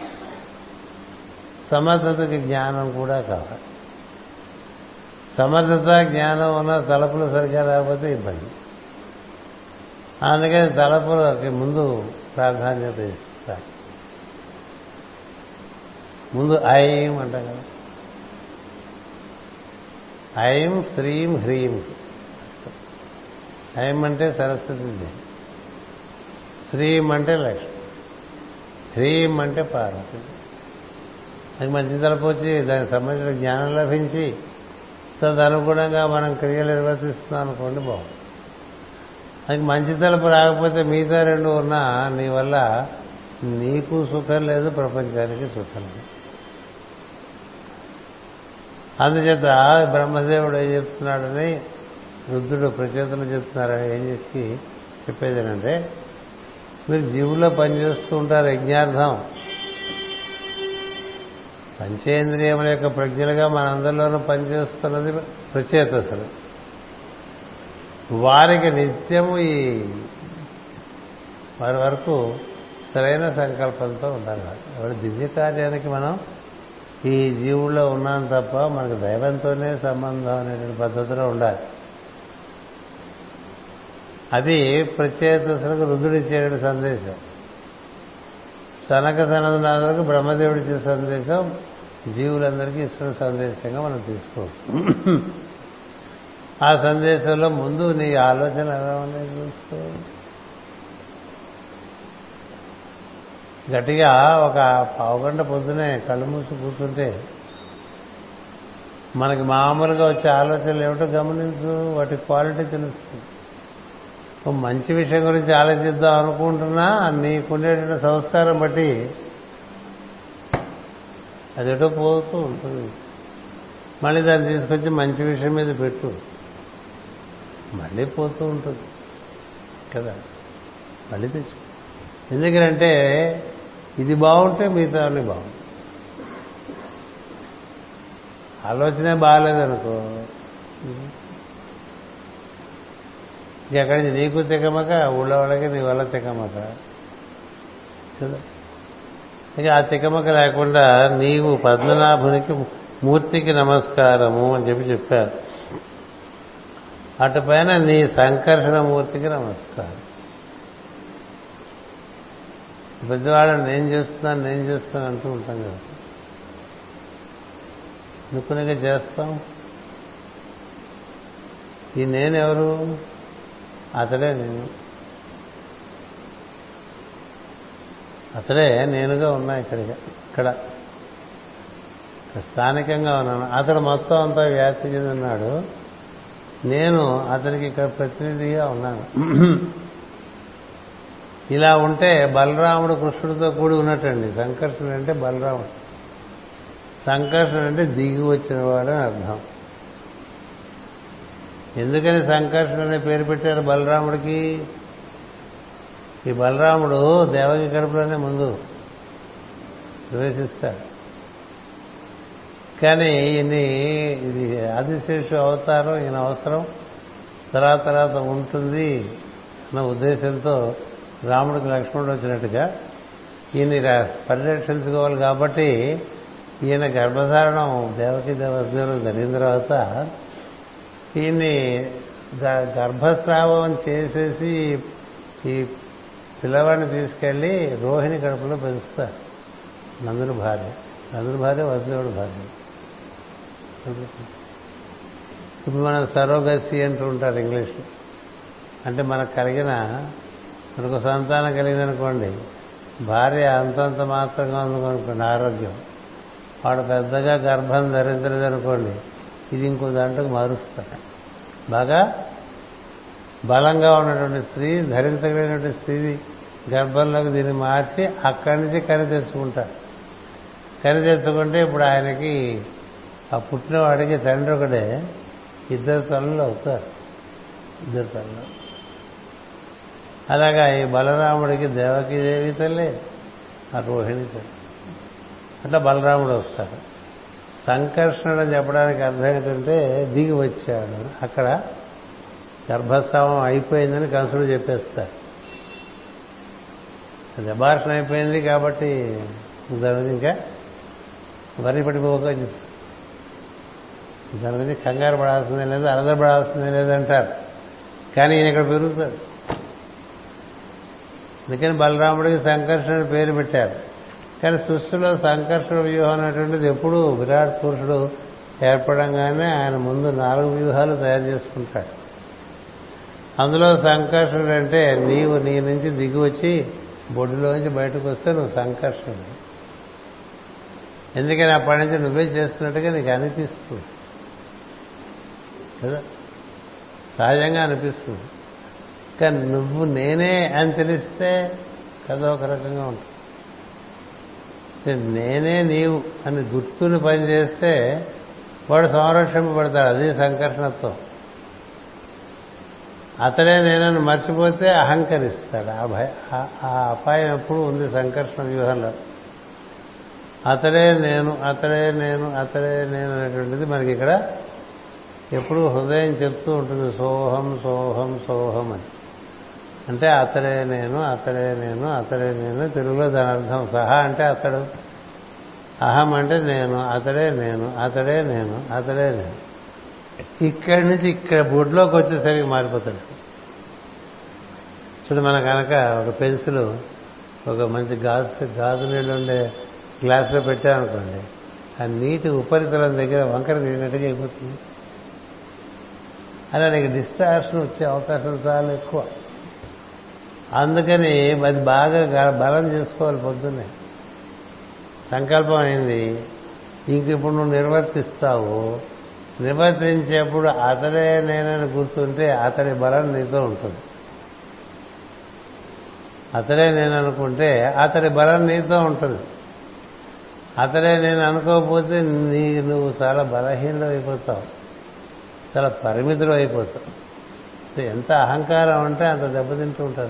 సమర్థతకి జ్ఞానం కూడా కావాలి. సమర్థత జ్ఞానం ఉన్న తలపులు సరిగా రాకపోతే ఇబ్బంది. అందుకని తలపులకి ముందు ప్రాధాన్యత ఇస్తారు. ముందు ఐం అంటాం కదా, ఐం శ్రీం హ్రీం. ఐం అంటే సరస్వతి, శ్రీం అంటే లక్ష్మి, హ్రీం అంటే పార్వతి. అది మంచి తలపు వచ్చి దానికి సంబంధించిన జ్ఞానం లభించి తదనుగుణంగా మనం క్రియలు నిర్వర్తిస్తున్నాం అనుకోండి, బాగుంది. అది మంచి తలపు రాకపోతే మిగతా రెండు ఉన్నా నీ వల్ల నీకు సుఖం లేదు, ప్రపంచానికి సుఖం లేదు. అందుచేత బ్రహ్మదేవుడు ఏం చెప్తున్నాడని రుద్రుడు ప్రచేతలు చెప్తున్నారని ఏం చెప్పేది ఏంటంటే, మీరు జీవుల్లో పనిచేస్తూ ఉంటారు యజ్ఞార్థం. పంచేంద్రియముల యొక్క ప్రజ్ఞలుగా మనందరిలోనూ పనిచేస్తున్నది ప్రచేతసులు. వారికి నిత్యము ఈ వారి వరకు సరైన సంకల్పంతో ఉండాలి. వారి దివ్య కార్యానికి మనం ఈ జీవుల్లో ఉన్నాం తప్ప మనకు దైవంతోనే సంబంధం అనేటువంటి పద్ధతిలో ఉండాలి. అది ప్రచేతసులకు రుద్రుడిచ్చేట సందేశం. సనక సనదనాథులకు బ్రహ్మదేవుడు ఇచ్చే సందేశం జీవులందరికీ ఇస్తున్న సందేశంగా మనం తీసుకోవచ్చు. ఆ సందేశంలో ముందు నీ ఆలోచన ఎలా ఉన్నాయి చూసుకో. గట్టిగా ఒక 1/2 గంట పొద్దునే కళ్ళు మూసి కూర్చుంటే మనకి మామూలుగా వచ్చే ఆలోచనలు ఏమిటో గమనించు, వాటి క్వాలిటీ తెలుస్తుంది. మంచి విషయం గురించి ఆలోచిద్దాం అనుకుంటున్నా నీకుండేటువంటి సంస్కారం బట్టి అదేటో పోతూ ఉంటుంది. మళ్ళీ దాన్ని తీసుకొచ్చి మంచి విషయం మీద పెట్టు, మళ్ళీ పోతూ ఉంటుంది కదా, మళ్ళీ తెచ్చు. ఎందుకంటే ఇది బాగుంటే మిగతా అన్నీ బాగుంటాయి. ఆలోచనే బాగాలేదనుకో ఇది అక్కడి నుంచి నీకు తెగమక ఊళ్ళో వాళ్ళకి నీ వల్ల తెగమక కదా. ఇక ఆ తికమక లేకుండా నీవు పద్మనాభునికి మూర్తికి నమస్కారము అని చెప్పి చెప్పారు. అటుపైన నీ సంకర్షణ మూర్తికి నమస్కారం. పెద్దవాళ్ళు నేను చేస్తున్నాను అంటూ ఉంటాం కదా, అనుకునేగా చేస్తాం. ఈ నేనెవరు? అతడే నేనుగా ఉన్నా. ఇక్కడ స్థానికంగా ఉన్నాను. అతడు మొత్తం అంతా వ్యాప్తి చెందిన్నాడు. నేను అతనికి ఇక్కడ ప్రతినిధిగా ఉన్నాను. ఇలా ఉంటే బలరాముడు కృష్ణుడితో కూడి ఉన్నట్టండి. సంకర్షణుడు అంటే బలరాముడు, సంకర్షణుడు అంటే దిగి వచ్చిన వాడు అని అర్థం. ఎందుకని సంకర్షణుడు అనే పేరు పెట్టారు బలరాముడికి? ఈ బలరాముడు దేవకి కడుపులోనే ముందు ప్రవేశిస్తాడు. కానీ ఇది ఆదిశేషు అవతారం, ఈయన అవసరం తర్వాత ఉంటుంది అన్న ఉద్దేశంతో రాముడికి లక్ష్మణుడు వచ్చినట్టుగా ఈయన పరిరక్షించుకోవాలి. కాబట్టి ఈయన గర్భధారణం దేవకి దేవదేవులు జరిగిన తర్వాత ఈయన్ని గర్భస్రావం చేసేసి ఈ పిల్లవాడిని తీసుకెళ్ళి రోహిణి కడుపులో పెంచుతారు. నందుని భార్య వసుదేవుడు భార్య. ఇప్పుడు మనం సరోగసి అంటూ ఉంటారు ఇంగ్లీష్లో. అంటే మనకు సంతానం కలిగిందనుకోండి, భార్య అంతంత మాత్రంగా ఉందనుకోండి ఆరోగ్యం, వాడు పెద్దగా గర్భం ధరించలేదనుకోండి, ఇది ఇంకో దాంట్లో మారుస్తారు. బాగా బలంగా ఉన్నటువంటి స్త్రీ, ధరించగలిగినటువంటి స్త్రీ గర్భంలోకి దీన్ని మార్చి అక్కడి నుంచి కని తెచ్చుకుంటే ఇప్పుడు ఆయనకి ఆ పుట్టినవాడికి తండ్రి ఒకడే, ఇద్దరు తల్లులు అవుతారు. అలాగా ఈ బలరాముడికి దేవకీదేవి తల్లి, ఆ రోహిణి తల్లి. అట్లా బలరాముడు వస్తాడు. సంకర్షణ అని చెప్పడానికి అర్థం ఏంటంటే దిగి వచ్చాడు. అక్కడ గర్భస్రావం అయిపోయిందని కంసుడు చెప్పేస్తాడు. అది అబార్షన్ అయిపోయింది కాబట్టి దాని ఇంకా వరి పడిపోక, దాని గురించి కంగారు పడాల్సిందే లేదు, అలదపడాల్సిందే లేదంటారు. కానీ ఈయన ఇక్కడ పెరుగుతాడు. అందుకని బలరాముడికి సంకర్షణ పేరు పెట్టారు. కానీ సృష్టిలో సంకర్షణ వ్యూహం అనేటువంటిది ఎప్పుడూ విరాట్ పురుషుడు ఏర్పడంగానే ఆయన ముందు 4 వ్యూహాలు తయారు చేసుకుంటాడు. అందులో సంకర్షణుడు అంటే నీవు నీ నుంచి దిగి వచ్చి బొడ్డులోంచి బయటకు వస్తే నువ్వు సంకర్షణుడు. ఎందుకని అప్పటి నుంచి నువ్వే చేస్తున్నట్టుగా నీకు అనిపిస్తుంది కదా, సహజంగా అనిపిస్తుంది. కానీ నువ్వు నేనే అని తెలిస్తే కదా ఒక రకంగా ఉంటుంది. నేనే నీవు అని గుర్తుని పనిచేస్తే వాడు సంరక్షింపబడతాడు. అది సంకర్షణతో. అతడే నేనని మర్చిపోతే అహంకరిస్తాడు. ఆ అపాయం ఎప్పుడూ ఉంది సంకర్షణ వ్యూహంలో. అతడే నేను అనేటువంటిది మనకి ఇక్కడ ఎప్పుడూ హృదయం చెప్తూ ఉంటుంది సోహం సోహం సోహం అని. అంటే అతడే నేను తెలుగులో దాని అర్థం. సహా అంటే అతడు, అహం అంటే నేను, అతడే నేను. ఇక్కడి నుంచి ఇక్కడ బొడ్లోకి వచ్చేసరికి మారిపోతాడు. చూడు మన కనుక ఒక పెన్సిల్ ఒక మంచి గాజు నీళ్ళు ఉండే గ్లాసులో పెట్టామనుకోండి, ఆ నీటి ఉపరితలం దగ్గర వంకర తిరిగినట్టుగా అయిపోతుంది. అలా నీకు డిస్టార్షన్ వచ్చే అవకాశం చాలా ఎక్కువ. అందుకని అది బాగా బలం చేసుకోవాలి. పొద్దున్నే సంకల్పం అయింది, ఇంకిప్పుడు నువ్వు నిర్వర్తిస్తావు. నిర్వర్తించేప్పుడు అతడే నేనని గుర్తుంటే అతడి బలం నీతో ఉంటుంది. అతడే నేను అనుకుంటే అతడి బలం నీతో ఉంటుంది. అతడే నేను అనుకోకపోతే నువ్వు చాలా బలహీనం అయిపోతావు, చాలా పరిమితులు అయిపోతావు. ఎంత అహంకారం అంటే అంత దెబ్బతింటూ ఉంటారు.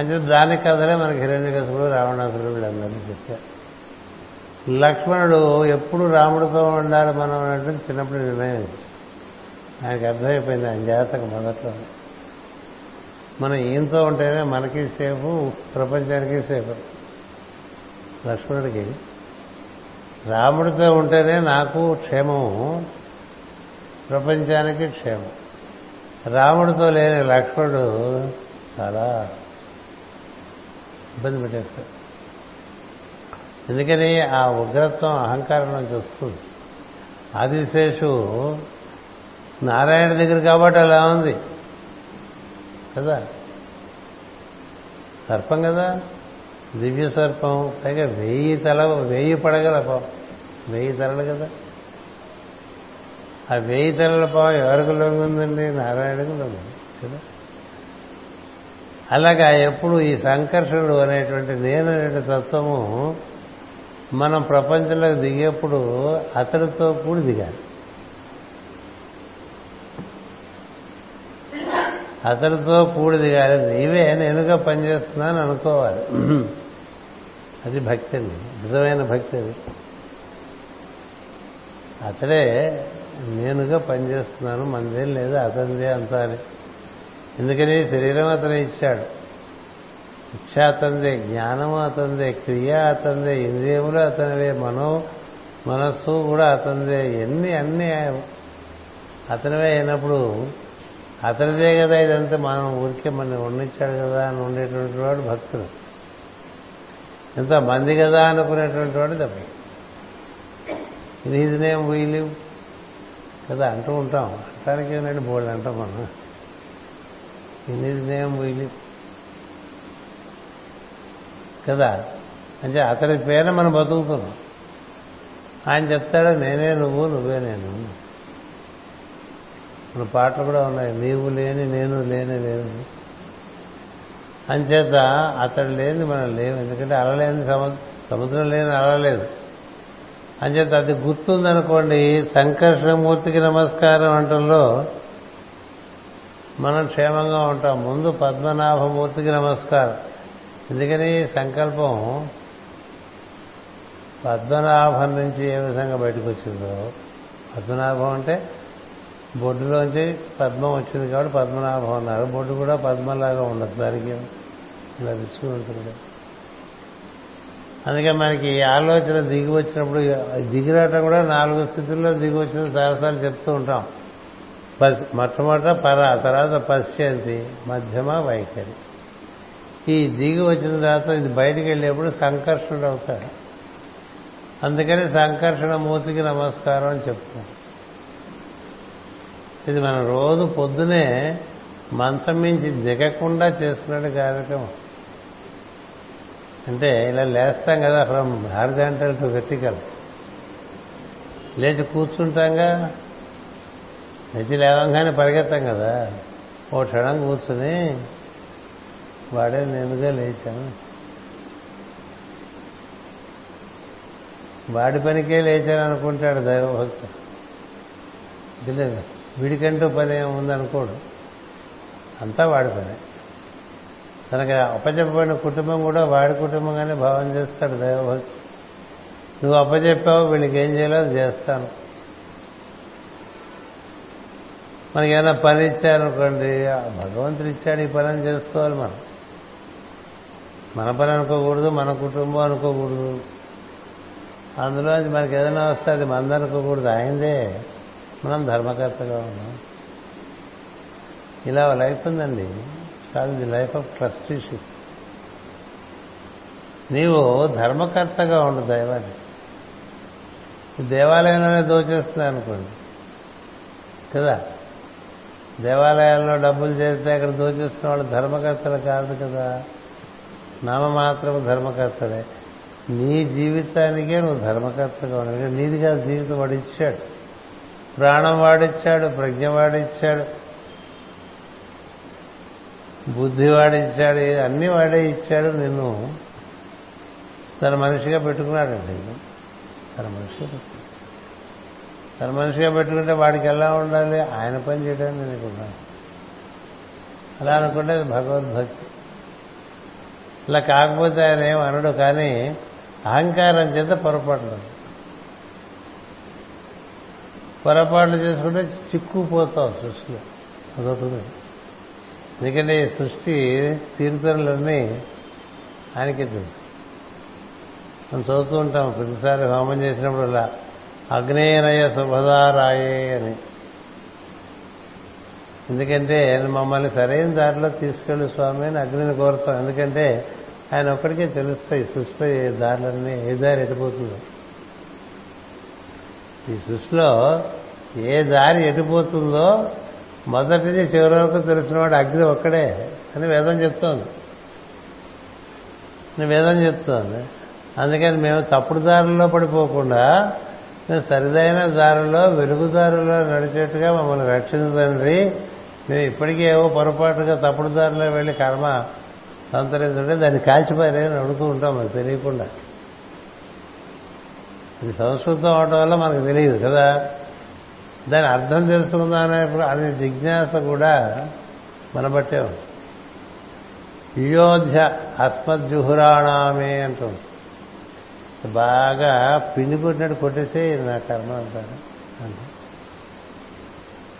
అంటే దాని కథలే మనకి హిరణ్యకశిపుడు, రావణాసురుడు వీళ్ళందరినీ చెప్పారు. లక్ష్మణుడు ఎప్పుడు రాముడితో ఉండాలి మనం అన్నట్టు చిన్నప్పుడు నిర్ణయం. ఆయనకు అర్థమైపోయింది ఆయన జాతకం మొదట్లో. మనం ఈయనతో ఉంటేనే మనకి సేఫ్, ప్రపంచానికి సేఫ్. లక్ష్మణుడికి రాముడితో ఉంటేనే నాకు క్షేమం, ప్రపంచానికి క్షేమం. రాముడితో లేని లక్ష్మణుడు చాలా ఇబ్బంది పెట్టేస్తాడు. ఎందుకని ఆ ఉగ్రత్వం అహంకారం నుంచి వస్తుంది. ఆదిశేషు నారాయణ దగ్గర కాబట్టి అలా ఉంది కదా, సర్పం కదా, దివ్య సర్పం. పైగా 1000 తలల పాము 1000 తలలు కదా. ఆ 1000 తలల పాము ఎవరికి లొంగుందండి? నారాయణకు లొంగుంది కదా. అలాగా ఎప్పుడు ఈ సంకర్షణుడు అనేటువంటి నేననే తత్వము మనం ప్రపంచంలోకి దిగేప్పుడు అతడితో కూడి దిగాలి. అతడితో కూడి దిగాలి. నీవే నేనుగా పనిచేస్తున్నాను అనుకోవాలి. అది భక్తి అండి, నిజమైన భక్తి అది. అతడే నేనుగా పనిచేస్తున్నాను, మనదేం లేదు, అతనిదే అంతా అని. ఎందుకని శరీరం అతను ఇచ్చాడు, ఇచ్ఛ అతందే, జ్ఞానము అతందే, క్రియ అతందే, ఇంద్రియములు అతనివే, మనస్సు కూడా అతందే, అన్నీ అతనివే అయినప్పుడు అతనిదే కదా ఇదంతా. మనం ఊరికే మనం వండించాడు కదా అని ఉండేటువంటి వాడు భక్తుడు, ఎంత మంది కదా అనుకునేటువంటి వాడు దైవం. In his name we live కదా అంటూ ఉంటాం. అంటానికి ఏంటంటే బోల్డ్ అంటాం మనం, in his name we live కదా. అంటే అతని పేరున మనం బతుకుతున్నాం. ఆయన చెప్తాడు నేనే నువ్వు, నువ్వే నేను. మన పాటలు కూడా ఉన్నాయి, నీవు లేని నేను లేని లేను. అంచేత అతడు లేని మనం లేవు. ఎందుకంటే అల లేని సముద్రం లేని అల లేదు. అంచేత అది గుర్తుందనుకోండి, సంకర్షణమూర్తికి నమస్కారం అంటంలో మనం క్షేమంగా ఉంటాం. ముందు పద్మనాభమూర్తికి నమస్కారం. ఎందుకని సంకల్పం పద్మనాభం నుంచి ఏ విధంగా బయటకు వచ్చిందో, పద్మనాభం అంటే బొడ్డులోంచి పద్మం వచ్చింది కాబట్టి పద్మనాభం అన్నారు. బొడ్డు కూడా పద్మలాగా ఉండదు, దానికి ఇలా విసుగు ఉంటుంది. అందుకే మనకి ఆలోచన దిగి వచ్చినప్పుడు, దిగిరాటం కూడా 4 స్థితుల్లో దిగి వచ్చిన చాలాసార్లు చెప్తూ ఉంటాం. మొట్టమొదట పర, తర్వాత పశ్యంతి, మధ్యమ, వైఖరి. ఈ దిగి వచ్చిన తర్వాత ఇది బయటికి వెళ్ళేప్పుడు సంకర్షణుడు అవుతాడు. అందుకని సంకర్షణ మూర్తికి నమస్కారం అని చెప్తాం. ఇది మనం రోజు పొద్దునే మంచం మించి దిగకుండా చేసుకునే కార్యక్రమం. అంటే ఇలా లేస్తాం కదా, ఫ్రమ్ హారిజాంటల్ టు వెర్టికల్. లేచి కూర్చుంటాంగా, లేచి లేవంగానే పరిగెత్తాం కదా. ఓ క్షణం కూర్చుని వాడే నేనుగా లేచాను, వాడి పనికే లేచాను అనుకుంటాడు దైవభక్తుడు. తెలియదు వీడికంటూ పని ఏముందనుకోడు, అంతా వాడి పని. తనకు అప్పచెప్పబడిన కుటుంబం కూడా వాడి కుటుంబంగానే భావం చేస్తాడు దైవభక్తుడు. నువ్వు అప్పచెప్పావు, వీళ్ళకి ఏం చేయాలో అది చేస్తాను. మనకేమైనా పని ఇచ్చారనుకోండి, భగవంతుడు ఇచ్చాడు ఈ పని అని చేసుకోవాలి. మనం మన పని అనుకోకూడదు, మన కుటుంబం అనుకోకూడదు. అందులో మనకి ఏదైనా వస్తే అది మంది అనుకోకూడదు, ఆయనదే. మనం ధర్మకర్తగా ఉన్నాం. ఇలా లైఫ్ ఉందండి. కాదు, ది లైఫ్ ఆఫ్ ట్రస్టీషిప్. నీవు ధర్మకర్తగా ఉండు దైవాన్ని. దేవాలయంలోనే దోచేస్తుంది అనుకోండి కదా, దేవాలయాల్లో డబ్బులు చేస్తే అక్కడ దోచేసిన వాళ్ళు ధర్మకర్తలు కాదు కదా. నామమాత్రం ధర్మకర్తలే. నీ జీవితానికే నువ్వు ధర్మకర్తగా ఉన్నావు. నీదిగా జీవితం వాడిచ్చాడు, ప్రాణం వాడిచ్చాడు, ప్రజ్ఞ వాడిచ్చాడు, బుద్ధి వాడిచ్చాడు, అన్నీ వాడే ఇచ్చాడు. నిన్ను తన మనిషిగా పెట్టుకున్నాడండి. తన మనిషిగా పెట్టుకుంటే వాడికి ఎలా ఉండాలి? ఆయన పని చేయడానికి నేను ఉన్నాను అలా అనుకుంటే అది భగవద్భక్తి. ఇలా కాకపోతే ఆయన ఏం అనడు, కానీ అహంకారం చేత పొరపడదు. పొరపాట్లు చేసుకుంటే చిక్కుపోతాం సృష్టిలో. అదొకటి. ఎందుకంటే ఈ సృష్టి తీరుతరులన్నీ ఆయనకే తెలుసు. మనం చదువుతూ ఉంటాం ప్రతిసారి హోమం చేసినప్పుడు అలా అగ్నేనయ శుభదారాయే అని. ఎందుకంటే మమ్మల్ని సరైన దారిలో తీసుకెళ్ళి స్వామి అని అగ్నిని కోరుతాం. ఎందుకంటే ఆయన ఒక్కడికే తెలుస్తాయి సృష్టిలో ఏ దారులన్నీ, ఏ దారి ఎటుపోతుందో. ఈ సృష్టిలో ఏ దారి ఎటుపోతుందో మొదటిది చివరి వరకు తెలిసినవాడు అగ్ని ఒక్కడే అని వేదం చెప్తోంది. అందుకని మేము తప్పుడు దారుల్లో పడిపోకుండా సరిదైన దారుల్లో, వెలుగుదారుల్లో నడిచేట్టుగా మమ్మల్ని రక్షించండి. మేము ఇప్పటికే ఏవో పొరపాటుగా తప్పుడు దారిలో వెళ్ళి కర్మ సంతరించుంటే దాన్ని కాల్చిపారే అని అడుగుతూ ఉంటాం. అది తెలియకుండా ఇది సంస్కృతం అవడం వల్ల మనకు తెలియదు కదా. దాని అర్థం తెలుసుకుందామనే అనే జిజ్ఞాస కూడా మన బట్టే ఉంది. యోధ్య అస్మద్జుహురాణామే అంటుంది. బాగా పిండి కొట్టినట్టు కొట్టేసే నా కర్మ అంటారు. అంటే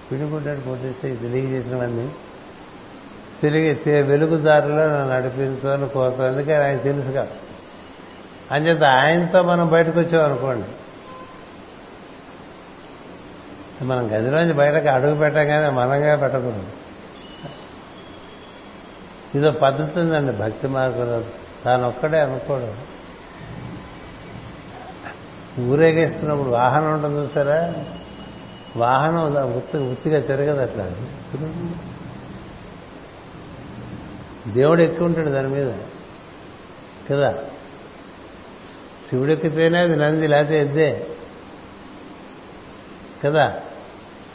పిండి కొట్టినట్టు కొట్టేసే తెలియజేసినవన్నీ తిరిగి వెలుగుదారులో నడిపించుకొని కోరుతాం. ఎందుకని ఆయన తెలుసు కాదు. అంచేత ఆయనతో మనం బయటకు వచ్చామనుకోండి, మనం గదిలోంచి బయటకు అడుగు పెట్టగానే మనంగా పెట్టకూడదు. ఇదో పద్ధతి ఉందండి భక్తి మార్గంలో. తానొక్కడే అనుకోడు. ఊరేగిస్తున్నప్పుడు వాహనం ఉంటుంది చూసారా, వాహనం ఉత్తిగా తిరగదు. అట్లా దేవుడు ఎక్కువ ఉంటాడు దాని మీద కదా. శివుడు ఎక్కితేనే అది నంది, లేకపోతే ఎద్దే కదా.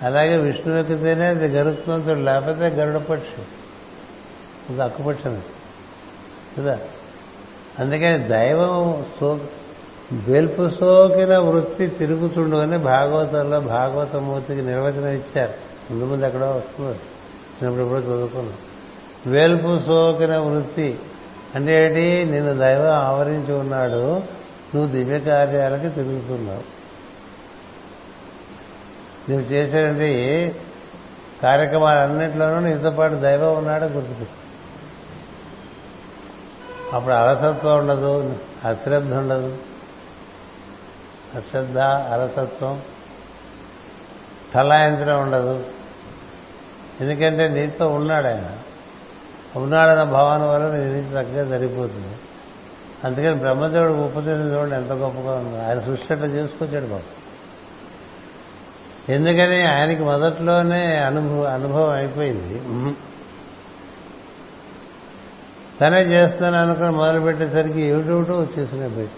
అలాగే విష్ణువు ఎక్కితేనే అది గరుత్మంతుడు, లేకపోతే గరుడ పక్షి, అది అక్కుపక్షి కదా. అందుకని దైవం వెలుపు సోకిన వృత్తి తిరుగుతుండు అని భాగవతంలో భాగవతమూర్తికి నిర్వచనం ఇచ్చారు. ముందు ముందు ఎక్కడో వస్తుంది, చిన్నప్పుడు ఎప్పుడో చదువుకున్నాం. వేల్పు సోకిన వృత్తి అంటే ఏంటి? నిన్ను దైవం ఆవరించి ఉన్నాడు, నువ్వు దివ్య కార్యాలకి తిరుగుతున్నావు. నువ్వు చేసేటువంటి కార్యక్రమాలన్నింటిలోనూ నీతో పాటు దైవం ఉన్నాడో గుర్తు. అప్పుడు అలసత్వం ఉండదు, అశ్రద్ధ ఉండదు. అశ్రద్ధ, అలసత్వం, తలాయించడం ఉండదు. ఎందుకంటే నీతో ఉన్నాడు ఆయన. ఉన్నాడన్న భావన వల్ల నీ నుంచి చక్కగా జరిగిపోతుంది. అందుకని బ్రహ్మదేవుడు ఉపదేశం చూడండి ఎంత గొప్పగా ఉంది. ఆయన సృష్టి అట్లా చేసుకొచ్చాడు బాబు. ఎందుకని ఆయనకి మొదట్లోనే అనుభవం అయిపోయింది. తనే చేస్తాను అనుకుని మొదలుపెట్టేసరికి ఏమిటోటో వచ్చేసినాయి బయట.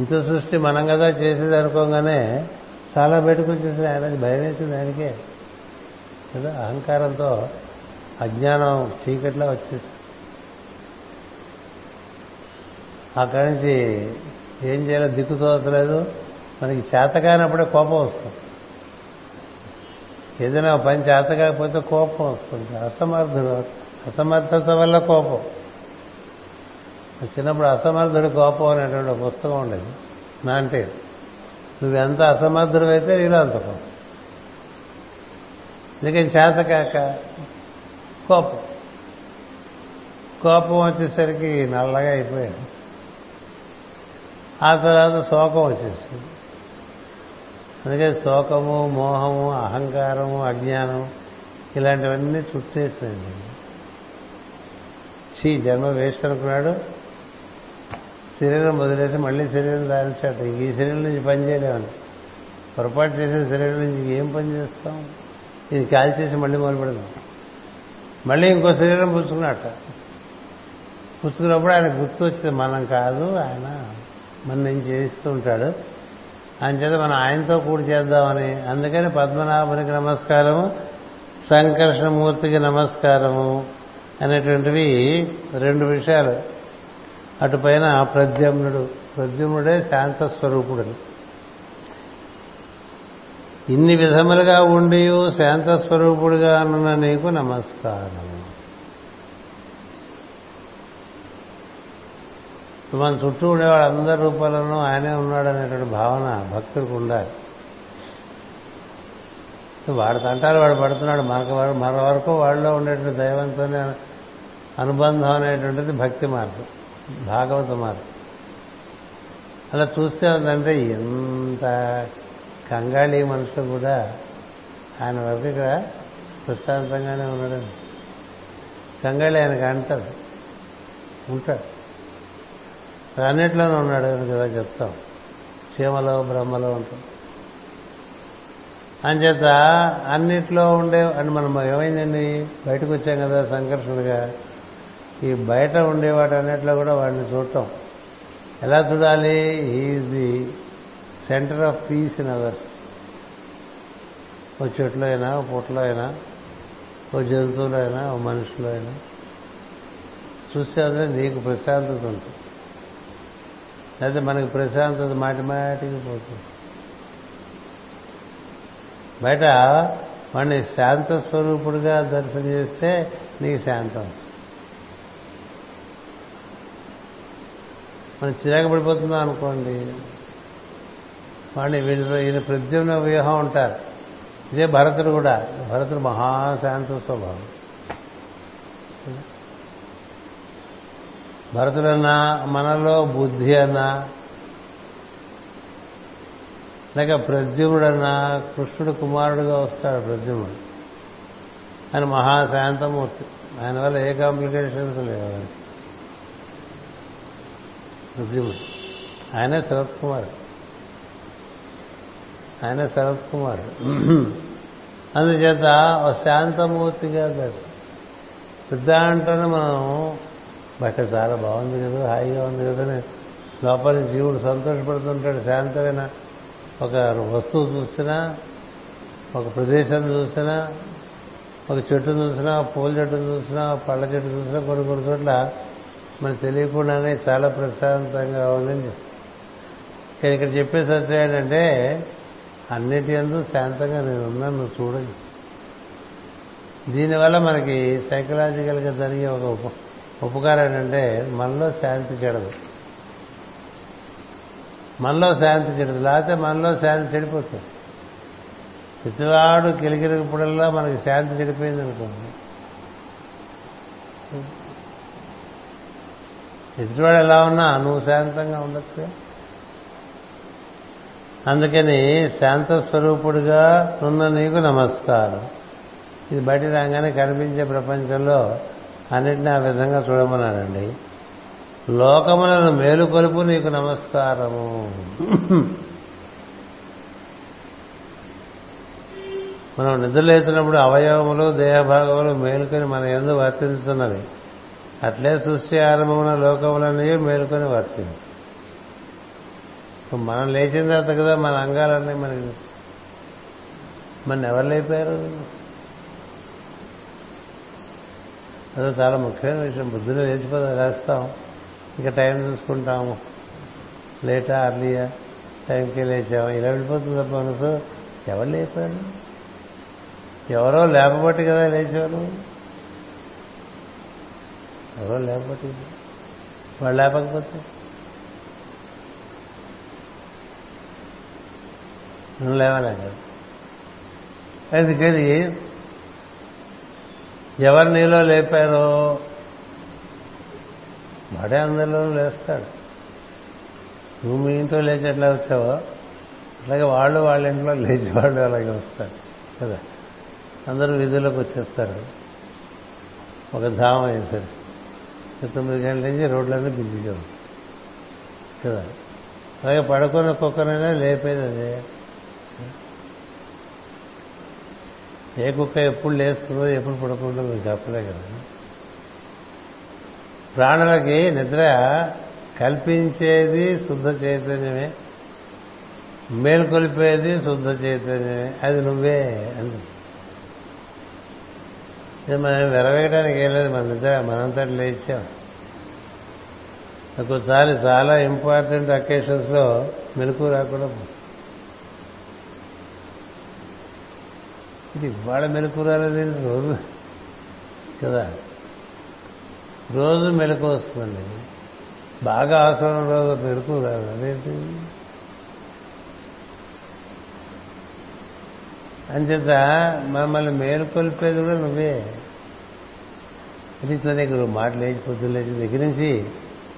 ఇంత సృష్టి మనం కదా చేసేది అనుకోగానే చాలా బయటకు వచ్చేసింది. ఆయన భయం వేసింది ఆయనకే కదా. అహంకారంతో అజ్ఞానం చీకట్లా వచ్చేసింది. అక్కడి నుంచి ఏం చేయాలో దిక్కుతోచలేదు. మనకి చేతకానప్పుడే కోపం వస్తుంది. ఏదైనా పని చేతకాకపోతే కోపం వస్తుంది. అసమర్థత వల్ల కోపం. చిన్నప్పుడు అసమర్థుడి కోపం అనేటువంటి ఒక పుస్తకం ఉండేది. నా అంటే నువ్వెంత అసమర్థుడైతే నీలో అంత కోపం. అందుకని చేతకాక కోపం. కోపం వచ్చేసరికి నల్లగా అయిపోయాడు. ఆ తర్వాత శోకం వచ్చేసింది. అందుకని శోకము, మోహము, అహంకారము, అజ్ఞానం ఇలాంటివన్నీ చుట్టేసినాయి. జన్మ వేస్ట్ అనుకున్నాడు. శరీరం వదిలేసి మళ్ళీ శరీరం దాల్చాట. ఈ శరీరం నుంచి పని చేయలేమని పొరపాటు చేసిన శరీరం నుంచి ఏం పని చేస్తాం? ఇది కాల్చేసి మళ్ళీ మొదలుపెడదాం. మళ్ళీ ఇంకో శరీరం పుచ్చుకున్నట్ట. పుచ్చుకున్నప్పుడు ఆయన గుర్తు వచ్చింది మనం కాదు, ఆయన మన నుంచి చేయిస్తూ ఉంటాడు. ఆయన చేత మనం ఆయనతో కూడి చేద్దామని. అందుకని పద్మనాభునికి నమస్కారము, సంకర్షణమూర్తికి నమస్కారము అనేటువంటివి రెండు విషయాలు. అటుపైన ప్రద్యుమ్నుడే శాంత స్వరూపుడు. ఇన్ని విధములుగా ఉండి శాంత స్వరూపుడుగా ఉన్న నీకు నమస్కారం. మన చుట్టూ ఉండేవాడు అందరి రూపాలను ఆయనే ఉన్నాడు అనేటువంటి భావన భక్తుడికి ఉండాలి. వాడి తంటాలు వాడు పడుతున్నాడు. మన వరకు వాళ్ళలో ఉండేటువంటి దైవంతోనే అనుబంధం అనేటువంటిది భక్తి మార్గం, భాగవత మార్గం. అలా చూస్తే ఉందంటే ఎంత కంగాళీ మనుషులు కూడా ఆయన వరకు ఇక్కడ ప్రశాంతంగానే ఉన్నాడండి. కంగాళీ ఆయనకు అంటారు, ఉంటాడు అన్నిట్లోనే ఉన్నాడు కదా చెప్తాం, క్షేమలో బ్రహ్మలో ఉంటాడు. అంచేత అన్నిట్లో ఉండే అని మనం ఏమైందండి బయటకు వచ్చాం కదా సంకర్షణగా, ఈ బయట ఉండేవాడు అన్నిట్లో కూడా వాడిని చూడటం ఎలా చూడాలి? He is the centre of peace in ours. ఓ చెట్లో అయినా, ఓ పుట్టలో అయినా, ఓ జంతువులో అయినా, ఓ మనుషులో అయినా చూస్తే నీకు ప్రశాంతత ఉంటుంది. అయితే మనకి ప్రశాంతత మాటి మాటికి పోతుంది. బయట వాడిని శాంత స్వరూపుడుగా దర్శనం చేస్తే నీకు శాంతం. మనం చిరాకు పడిపోతుందా అనుకోండి, వాడిని వీళ్ళలో ఈయన ప్రద్యుమ్న వ్యూహం ఉంటారు. ఇదే భరతుడు కూడా, భరతుడు మహాశాంత స్వభావం. భరతుడన్నా, మనలో బుద్ధి అన్నా, లేక ప్రద్యుమ్నుడన్నా, కృష్ణుడు కుమారుడుగా వస్తాడు ప్రద్యుమ్నుడు. ఆయన మహాశాంతమూర్తి, ఆయన వల్ల ఏ కాంప్లికేషన్స్ లేవు. ప్రద్యుమ్నుడు ఆయనే శరత్ కుమార్, ఆయన శరత్ కుమార్. అందుచేత శాంతమూర్తిగా దర్శనం. సిద్ధాంతాన్ని మనం బట్ట చాలా బాగుంది కదా, హాయిగా ఉంది కదా, లోపలి జీవుడు సంతోషపడుతుంటాడు. శాంతమైన ఒక వస్తువు చూసినా, ఒక ప్రదేశం చూసినా, ఒక చెట్టు చూసినా, పూల చెట్టు చూసినా, పళ్ళ చెట్టు చూసినా, కొన్ని చోట్ల మనకు తెలియకుండానే చాలా ప్రశాంతంగా ఉందని చెప్తాను. ఇక్కడ చెప్పే సత్యం ఏంటంటే అన్నిటి యందు శాంతంగా నేను ఉన్నాను, నువ్వు చూడండి. దీనివల్ల మనకి సైకలాజికల్గా జరిగే ఒక ఉపకారం ఏంటంటే మనలో శాంతి చెడదు. లేకపోతే మనలో శాంతి చెడిపోతుంది. ప్రతివాడు కిలికిలిప్పుడల్లా మనకి శాంతి చెడిపోయింది అనుకోండి, ఎదుటివాడు ఎలా ఉన్నా నువ్వు శాంతంగా ఉండొచ్చు. అందుకని శాంత స్వరూపుడుగా ఉన్న నీకు నమస్కారం. ఇది బయట రాగానే కనిపించే ప్రపంచంలో అన్నిటినీ ఆ విధంగా చూడమన్నారండి. లోకములను మేలుకొలుపు నీకు నమస్కారము. మనం నిద్రలేసినప్పుడు అవయవములు, దేహభాగములు మేలుకొని మన యందు వర్తిస్తున్నవి. అట్లే సృష్టి ఆరంభమున లోకములన్నీ మేలుకొని వర్తించు. మనం లేచిన తర్వాత కదా మన అంగాలన్నీ మనకి, మన ఎవరు లేపారు? అదే చాలా ముఖ్యమైన విషయం. బుద్ధిలో లేచిపోతే లేస్తాం, ఇంకా టైం చూసుకుంటాము, లేటా అర్లీయా, టైంకే లేచాము, ఇలా వెళ్ళిపోతుంది తప్ప మనసు ఎవరు లేపారు? ఎవరో లేపబట్టి కదా లేచేవారు, ఎవరో లేపబట్టి. వాళ్ళు లేపకపోతే నువ్వు లేవలే కదా. అందుకని ఎవరు నీలో లేపారో వాడే అందరిలోనూ లేస్తాడు. నువ్వు మీ ఇంట్లో లేచి ఎట్లా వచ్చావో అలాగే వాళ్ళు వాళ్ళ ఇంట్లో లేచి వాళ్ళు అలాగే వస్తారు కదా. అందరూ విధులకు వచ్చేస్తారు ఒక ధామం వేసారు. 9 గంటల నుంచి రోడ్లన్నీ బిజీగా ఉంటాయి కదా. అలాగే పడుకొని ఒక్కొక్కరైనా లేపేది అదే. ఏ కుక్క ఎప్పుడు లేస్తుందో, ఎప్పుడు పడుకుంటుందో మీరు చెప్పలే కదా. ప్రాణులకి నిద్ర కల్పించేది శుద్ధ చైతన్యమే, మేల్కొల్పేది శుద్ధ చైతన్యమే, అది నువ్వే అని. ఇది మనం వెరవేయడానికి ఏం లేదు, మన నిద్ర మనంతా లేచాం. ఒక్కోసారి చాలా ఇంపార్టెంట్ అకేషన్స్లో మెలకు రాకుండా, ఇది ఇవాళ మెలకు రాలేదు, రోజు కదా, రోజు మెలకు వస్తుందండి. బాగా అవసరం రోజు మెలకు రాదు, అదేంటి అంచేత మమ్మల్ని మేలుకొల్పేది కూడా నువ్వే. ఇట్లా నీకు మాటలు లేచిపోతున్న దగ్గర నుంచి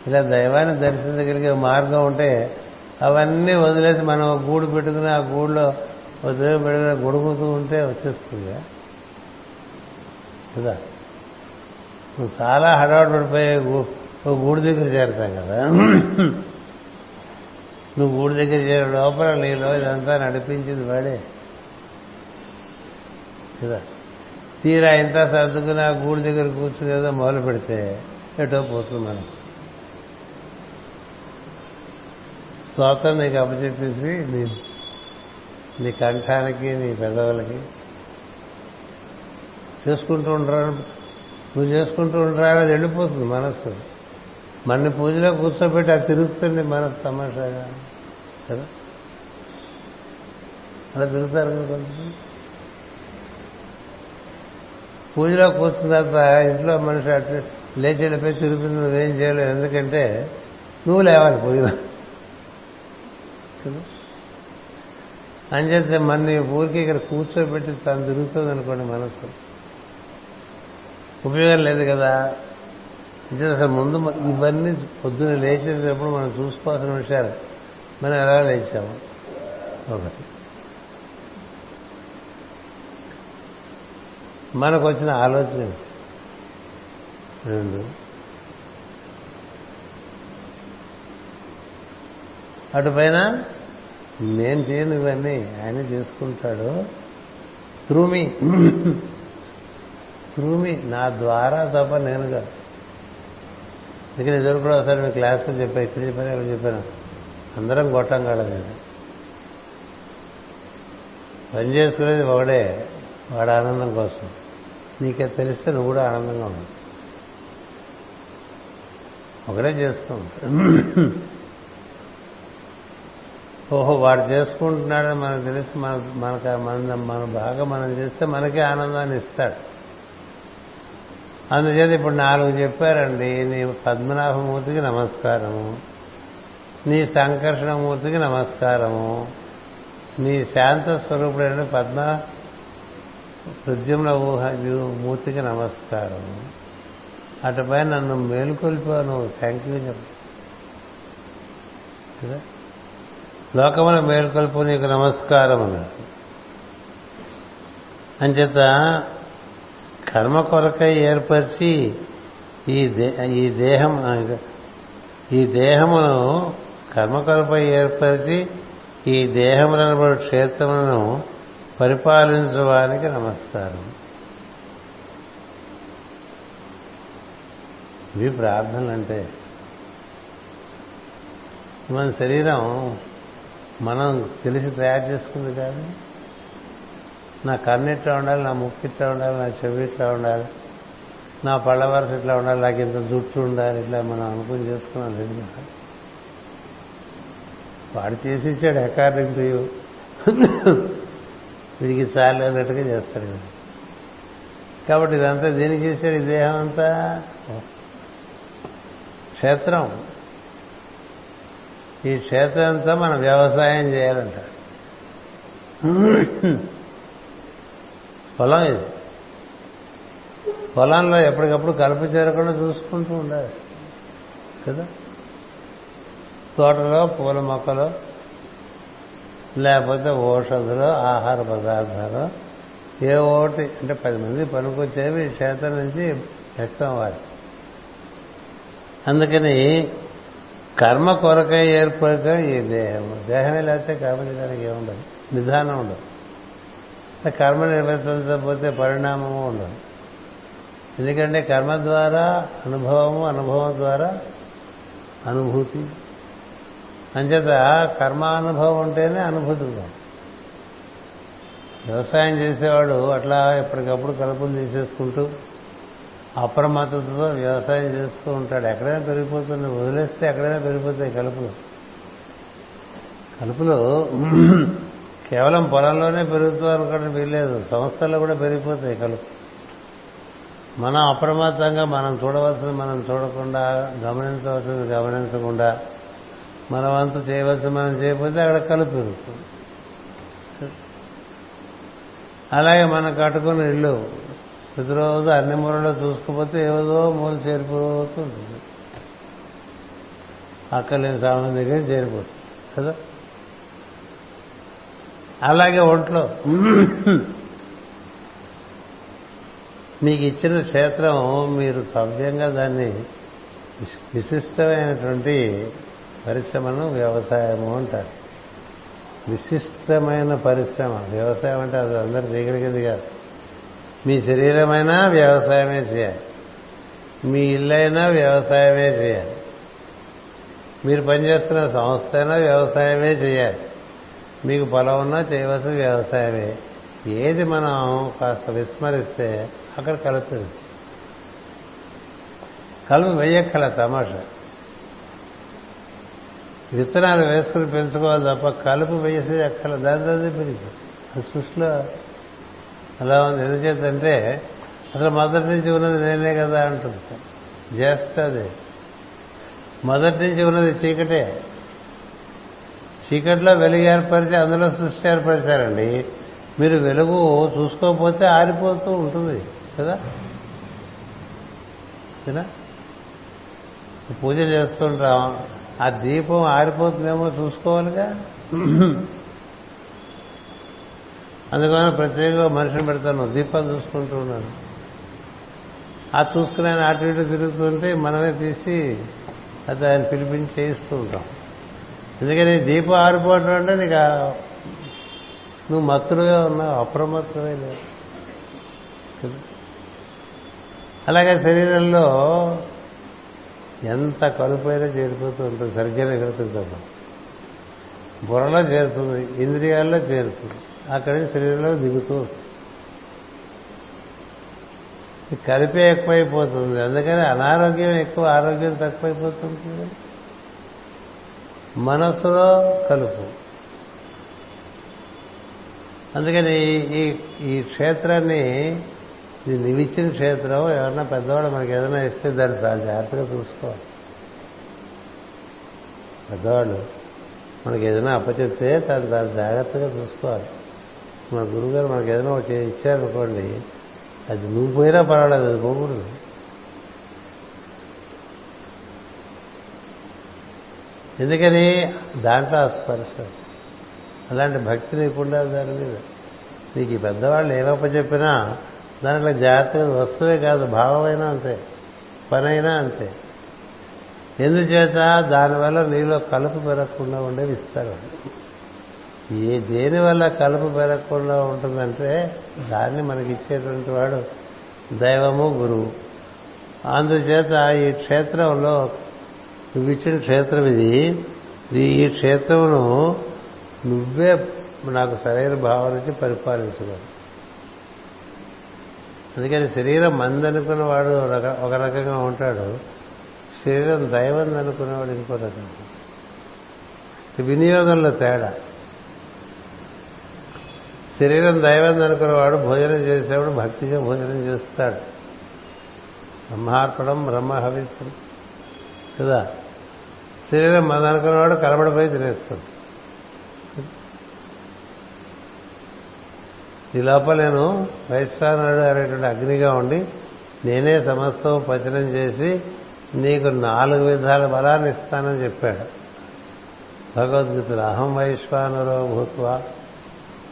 ఇలా దైవాన్ని దర్శించగలిగే మార్గం ఉంటే అవన్నీ వదిలేసి మనం గూడు పెట్టుకుని ఆ గూడులో వదిలే పెట్టుకుని గొడుగుతూ ఉంటే వచ్చేస్తుంది కదా. నువ్వు చాలా హడావుడు పడిపోయే గూడు దగ్గర చేరుతాం కదా. నువ్వు గూడు దగ్గర చేరే లోపల నీలో ఇదంతా నడిపించింది వాడే కదా. తీరా ఇంత సర్దుకుని ఆ గూడు దగ్గర కూర్చుని ఏదో మొదలు పెడితే ఎటో పోతుంది మనసు. స్తోత్రం నీకు అప్పచెప్పేసి నీ కంఠానికి నీ పెదవులకి చేసుకుంటూ ఉంటారు. నువ్వు చేసుకుంటూ ఉంటారా అది వెళ్ళిపోతుంది మనస్సు. మన పూజలో కూర్చోబెట్టి అది తిరుగుతుంది మనసు తమాషాగా కదా. అలా తిరుగుతారు కదా కొంచెం. పూజలో కూర్చున్న తర్వాత ఇంట్లో మనిషి అటు లేచి వెళ్ళిపోయి తిరుగుతుంది. నువ్వేం చేయలేవు, ఎందుకంటే నువ్వు లేవాలి పూజలో. అంచేతే మన ఊరికి ఇక్కడ కూర్చోబెట్టి తను తిరుగుతుంది అనుకోండి మనసు, ఉపయోగం లేదు కదా. అంటే అసలు ముందు ఇవన్నీ పొద్దున లేచేటప్పుడు మనం చూసుకోవాల్సిన విషయాలు. మనం ఎలా లేచాము ఒకటి, మనకు వచ్చిన ఆలోచన రెండు, అటుపైన నేను చేయను ఇవన్నీ ఆయన చేసుకుంటాడు. త్రూమి నా ద్వారా తప్ప నేను కాదు. ఇక్కడ ఎదురు కూడా ఒకసారి మీ క్లాస్లో చెప్పాను, ఇక్కడ చెప్పాను, ఇక్కడ చెప్పాను, అందరం గొట్టం కాలేదండి. పని చేసుకునేది ఒకడే, వాడు ఆనందం కోసం. నీకే తెలిస్తే నువ్వు కూడా ఆనందంగా ఉండొచ్చు. ఒకడే చేస్తాం. ఓహో వాడు చేసుకుంటున్నాడని మనకు తెలిసి మన బాగా మనం చేస్తే మనకే ఆనందాన్ని ఇస్తాడు. అందుచేత ఇప్పుడు 4 చెప్పారండి. నీ పద్మనాభమూర్తికి నమస్కారము, నీ సంకర్షణమూర్తికి నమస్కారము, నీ శాంత స్వరూపుడైన ప్రద్యుమ్న మూర్తికి నమస్కారము, అటుపై నన్ను మేలుకొల్పాను థ్యాంక్ యూ చెప్పు కదా. లోకమున మేలుకొల్పు నీకు నమస్కారం అన్నాడు. అంచేత కర్మ కొరకై ఏర్పరిచి ఈ దేహమును కర్మ కొరపై ఏర్పరిచి ఈ దేహములను క్షేత్రములను పరిపాలించడానికి నమస్కారం. ఇవి ప్రార్థనలంటే. మన శరీరం మనం తెలిసి తయారు చేసుకుంది కాదు. నా కన్ను ఇట్లా ఉండాలి, నా ముక్కు ఇట్లా ఉండాలి, నా చెవి ఇట్లా ఉండాలి, నా పళ్ళ వరస ఇట్లా ఉండాలి, నాకు ఇంత జుట్టు ఉండాలి, ఇట్లా మనం అనుకుని చేసుకున్నాం. వాడు చేసి ఇచ్చాడు అకార్డింగ్ టు యూ. వీడికి చాలేనట్టుగా చేస్తాడు కదా. కాబట్టి ఇదంతా దేనికి చేశాడు? ఈ దేహం అంతా క్షేత్రం. ఈ క్షేత్రంతో మనం వ్యవసాయం చేయాలంట. పొలం ఇది. పొలంలో ఎప్పటికప్పుడు కలుపు చేరకుండా చూసుకుంటూ ఉండాలి కదా. తోటలో పూల మొక్కలు, లేకపోతే ఔషధులు, ఆహార పదార్థాలు, ఏ ఒకటి అంటే 10 పనికొచ్చేవి ఈ క్షేత్రం నుంచి వ్యక్తం అవ్వాలి. అందుకని కర్మ కొరకై ఏర్పరచడం ఈ దేహము. దేహమే లేకపోతే కర్మ చేయడానికి ఏముండదు, నిదానం ఉండదు, కర్మ నిర్వర్తించకపోతే పరిణామము ఉండదు. ఎందుకంటే కర్మ ద్వారా అనుభవము, అనుభవం ద్వారా అనుభూతి. అంచేత కర్మానుభవం ఉంటేనే అనుభూతి. వ్యవసాయం చేసేవాడు అట్లా ఎప్పటికప్పుడు కలుపులు తీసేసుకుంటూ అప్రమత్తతో వ్యవసాయం చేస్తూ ఉంటాడు. ఎక్కడైనా పెరిగిపోతుంది, వదిలేస్తే ఎక్కడైనా పెరిగిపోతాయి కలుపులు. కలుపులు కేవలం పొలంలోనే పెరుగుతూ అనుకోవడం వీల్లేదు, సంస్థల్లో కూడా పెరిగిపోతాయి కలుపు. మనం అప్రమత్తంగా మనం చూడవలసింది మనం చూడకుండా, గమనించవలసింది గమనించకుండా, మనం అంతా చేయవలసింది మనం చేయకపోతే అక్కడ కలుపు పెరుగుతుంది. అలాగే మనం కట్టుకున్న ఇల్లు ప్రతిరోజు అన్ని మూలలో చూసుకుపోతే ఏదో మూలు చేరిపోతుంది, అక్కర్లేని సామాన్ దగ్గర చేరిపోతుంది కదా. అలాగే ఒంట్లో మీకు ఇచ్చిన క్షేత్రం మీరు సవ్యంగా దాన్ని విశిష్టమైనటువంటి పరిశ్రమను వ్యవసాయము అంటారు. విశిష్టమైన పరిశ్రమ వ్యవసాయం అంటే అది అందరి దగ్గరికిది కాదు. మీ శరీరమైనా వ్యవసాయమే చేయాలి, మీ ఇల్లైనా వ్యవసాయమే చేయాలి, మీరు పనిచేస్తున్న సంస్థ అయినా వ్యవసాయమే చేయాలి, మీకు పొలం ఉన్నా చేయవలసిన వ్యవసాయమే. ఏది మనం కాస్త విస్మరిస్తే అక్కడ కలుపుతుంది, కలుపు వెయ్యక్కల తమాషా. విత్తనాలు వేసుకుని పెంచుకోవాలి తప్ప కలుపు వేసి అక్కడ దాని పెరిగి సృష్టిలో అలా ఉంది. ఎందుచేతంటే అసలు మొదటి నుంచి ఉన్నది నేనే కదా అంటుంది చేస్తుంది. మొదటి నుంచి ఉన్నది చీకటే, చీకట్లో వెలుగు ఏర్పరిచి అందులో సృష్టి ఏర్పరిచారండి. మీరు వెలుగు చూసుకోకపోతే ఆరిపోతూ ఉంటుంది కదా. పూజ చేస్తుంటాం, ఆ దీపం ఆరిపోతుందేమో చూసుకోవాలిగా. అందుకని ప్రత్యేకంగా మనిషిని పెడతాను, దీపాలు చూసుకుంటూ ఉన్నాను. ఆ చూసుకుని ఆయన అటు ఇటు తిరుగుతుంటే మనమే తీసి అది ఆయన పిలిపించి చేయిస్తూ ఉంటాం. ఎందుకని దీపం ఆరిపోవడం అంటే నీకు నువ్వు మత్తులుగా ఉన్నావు, అప్రమత్తమే లేదు. అలాగే శరీరంలో ఎంత కలుపైనా చేరిపోతూ ఉంటుంది, సరిగ్గా నిగలుతుంటాం. బుర్రలో చేరుతుంది, ఇంద్రియాల్లో చేరుతుంది, అక్కడి శరీరంలో దిగుతూ వస్తుంది. కలిపే ఎక్కువైపోతుంది, అందుకని అనారోగ్యం ఎక్కువ, ఆరోగ్యం తక్కువైపోతుంది. మనస్సులో కలుపు. అందుకని ఈ క్షేత్రాన్ని, ఇది నిలిచిన క్షేత్రం. ఎవరన్నా పెద్దవాడు మనకి ఏదైనా ఇస్తే దాన్ని చాలా జాగ్రత్తగా చూసుకోవాలి. పెద్దవాళ్ళు మనకి ఏదైనా అప్పచెప్తే దాన్ని చాలా జాగ్రత్తగా చూసుకోవాలి. మన గురువుగారు మనకి ఏదైనా ఒకటి ఇచ్చారనుకోండి, అది నువ్వు పోయినా పర్వాలేదు, అది పోకూడదు. ఎందుకని దాంట్లో స్పర్శ, అలాంటి భక్తి నీకుండా దాని మీద. నీకు ఈ పెద్దవాళ్ళు ఏమప్పచెప్పినా దాంట్లో జాగ్రత్తగా వస్తువే కాదు, భావమైనా అంతే, పనైనా అంతే. ఎందుచేత దానివల్ల నీలో కలుపు పెరగకుండా ఉండే విస్తారు. ఏ దేనివల్ల కలుపు పెరగకుండా ఉంటుందంటే దాన్ని మనకిచ్చేటువంటి వాడు దైవము, గురువు. అందుచేత ఈ క్షేత్రంలో నువ్వు ఇచ్చిన క్షేత్రం ఇది, ఈ క్షేత్రమును నువ్వే నాకు సరైన భావం నుంచి పరిపాలించగలవు. అందుకని శరీరం మందనుకున్నవాడు ఒక రకంగా ఉంటాడు, శరీరం దైవం అనుకునేవాడు ఇంకో రకంగా. వినియోగంలో తేడా. శరీరం దైవం అనుకునేవాడు భోజనం చేసేవాడు భక్తిగా భోజనం చేస్తాడు, బ్రహ్మార్పణం బ్రహ్మహవిష్యం కదా. శరీరం మంద అనుకునేవాడు కలబడిపోయి తినేస్తాడు. ఈ లోపల నేను వైశ్వానరుడు అనేటువంటి అగ్నిగా ఉండి నేనే సమస్తం పచనం చేసి నీకు 4 విధాల బలాన్ని ఇస్తానని చెప్పాడు భగవద్గీతలో. అహం వైశ్వానరో భూత్వా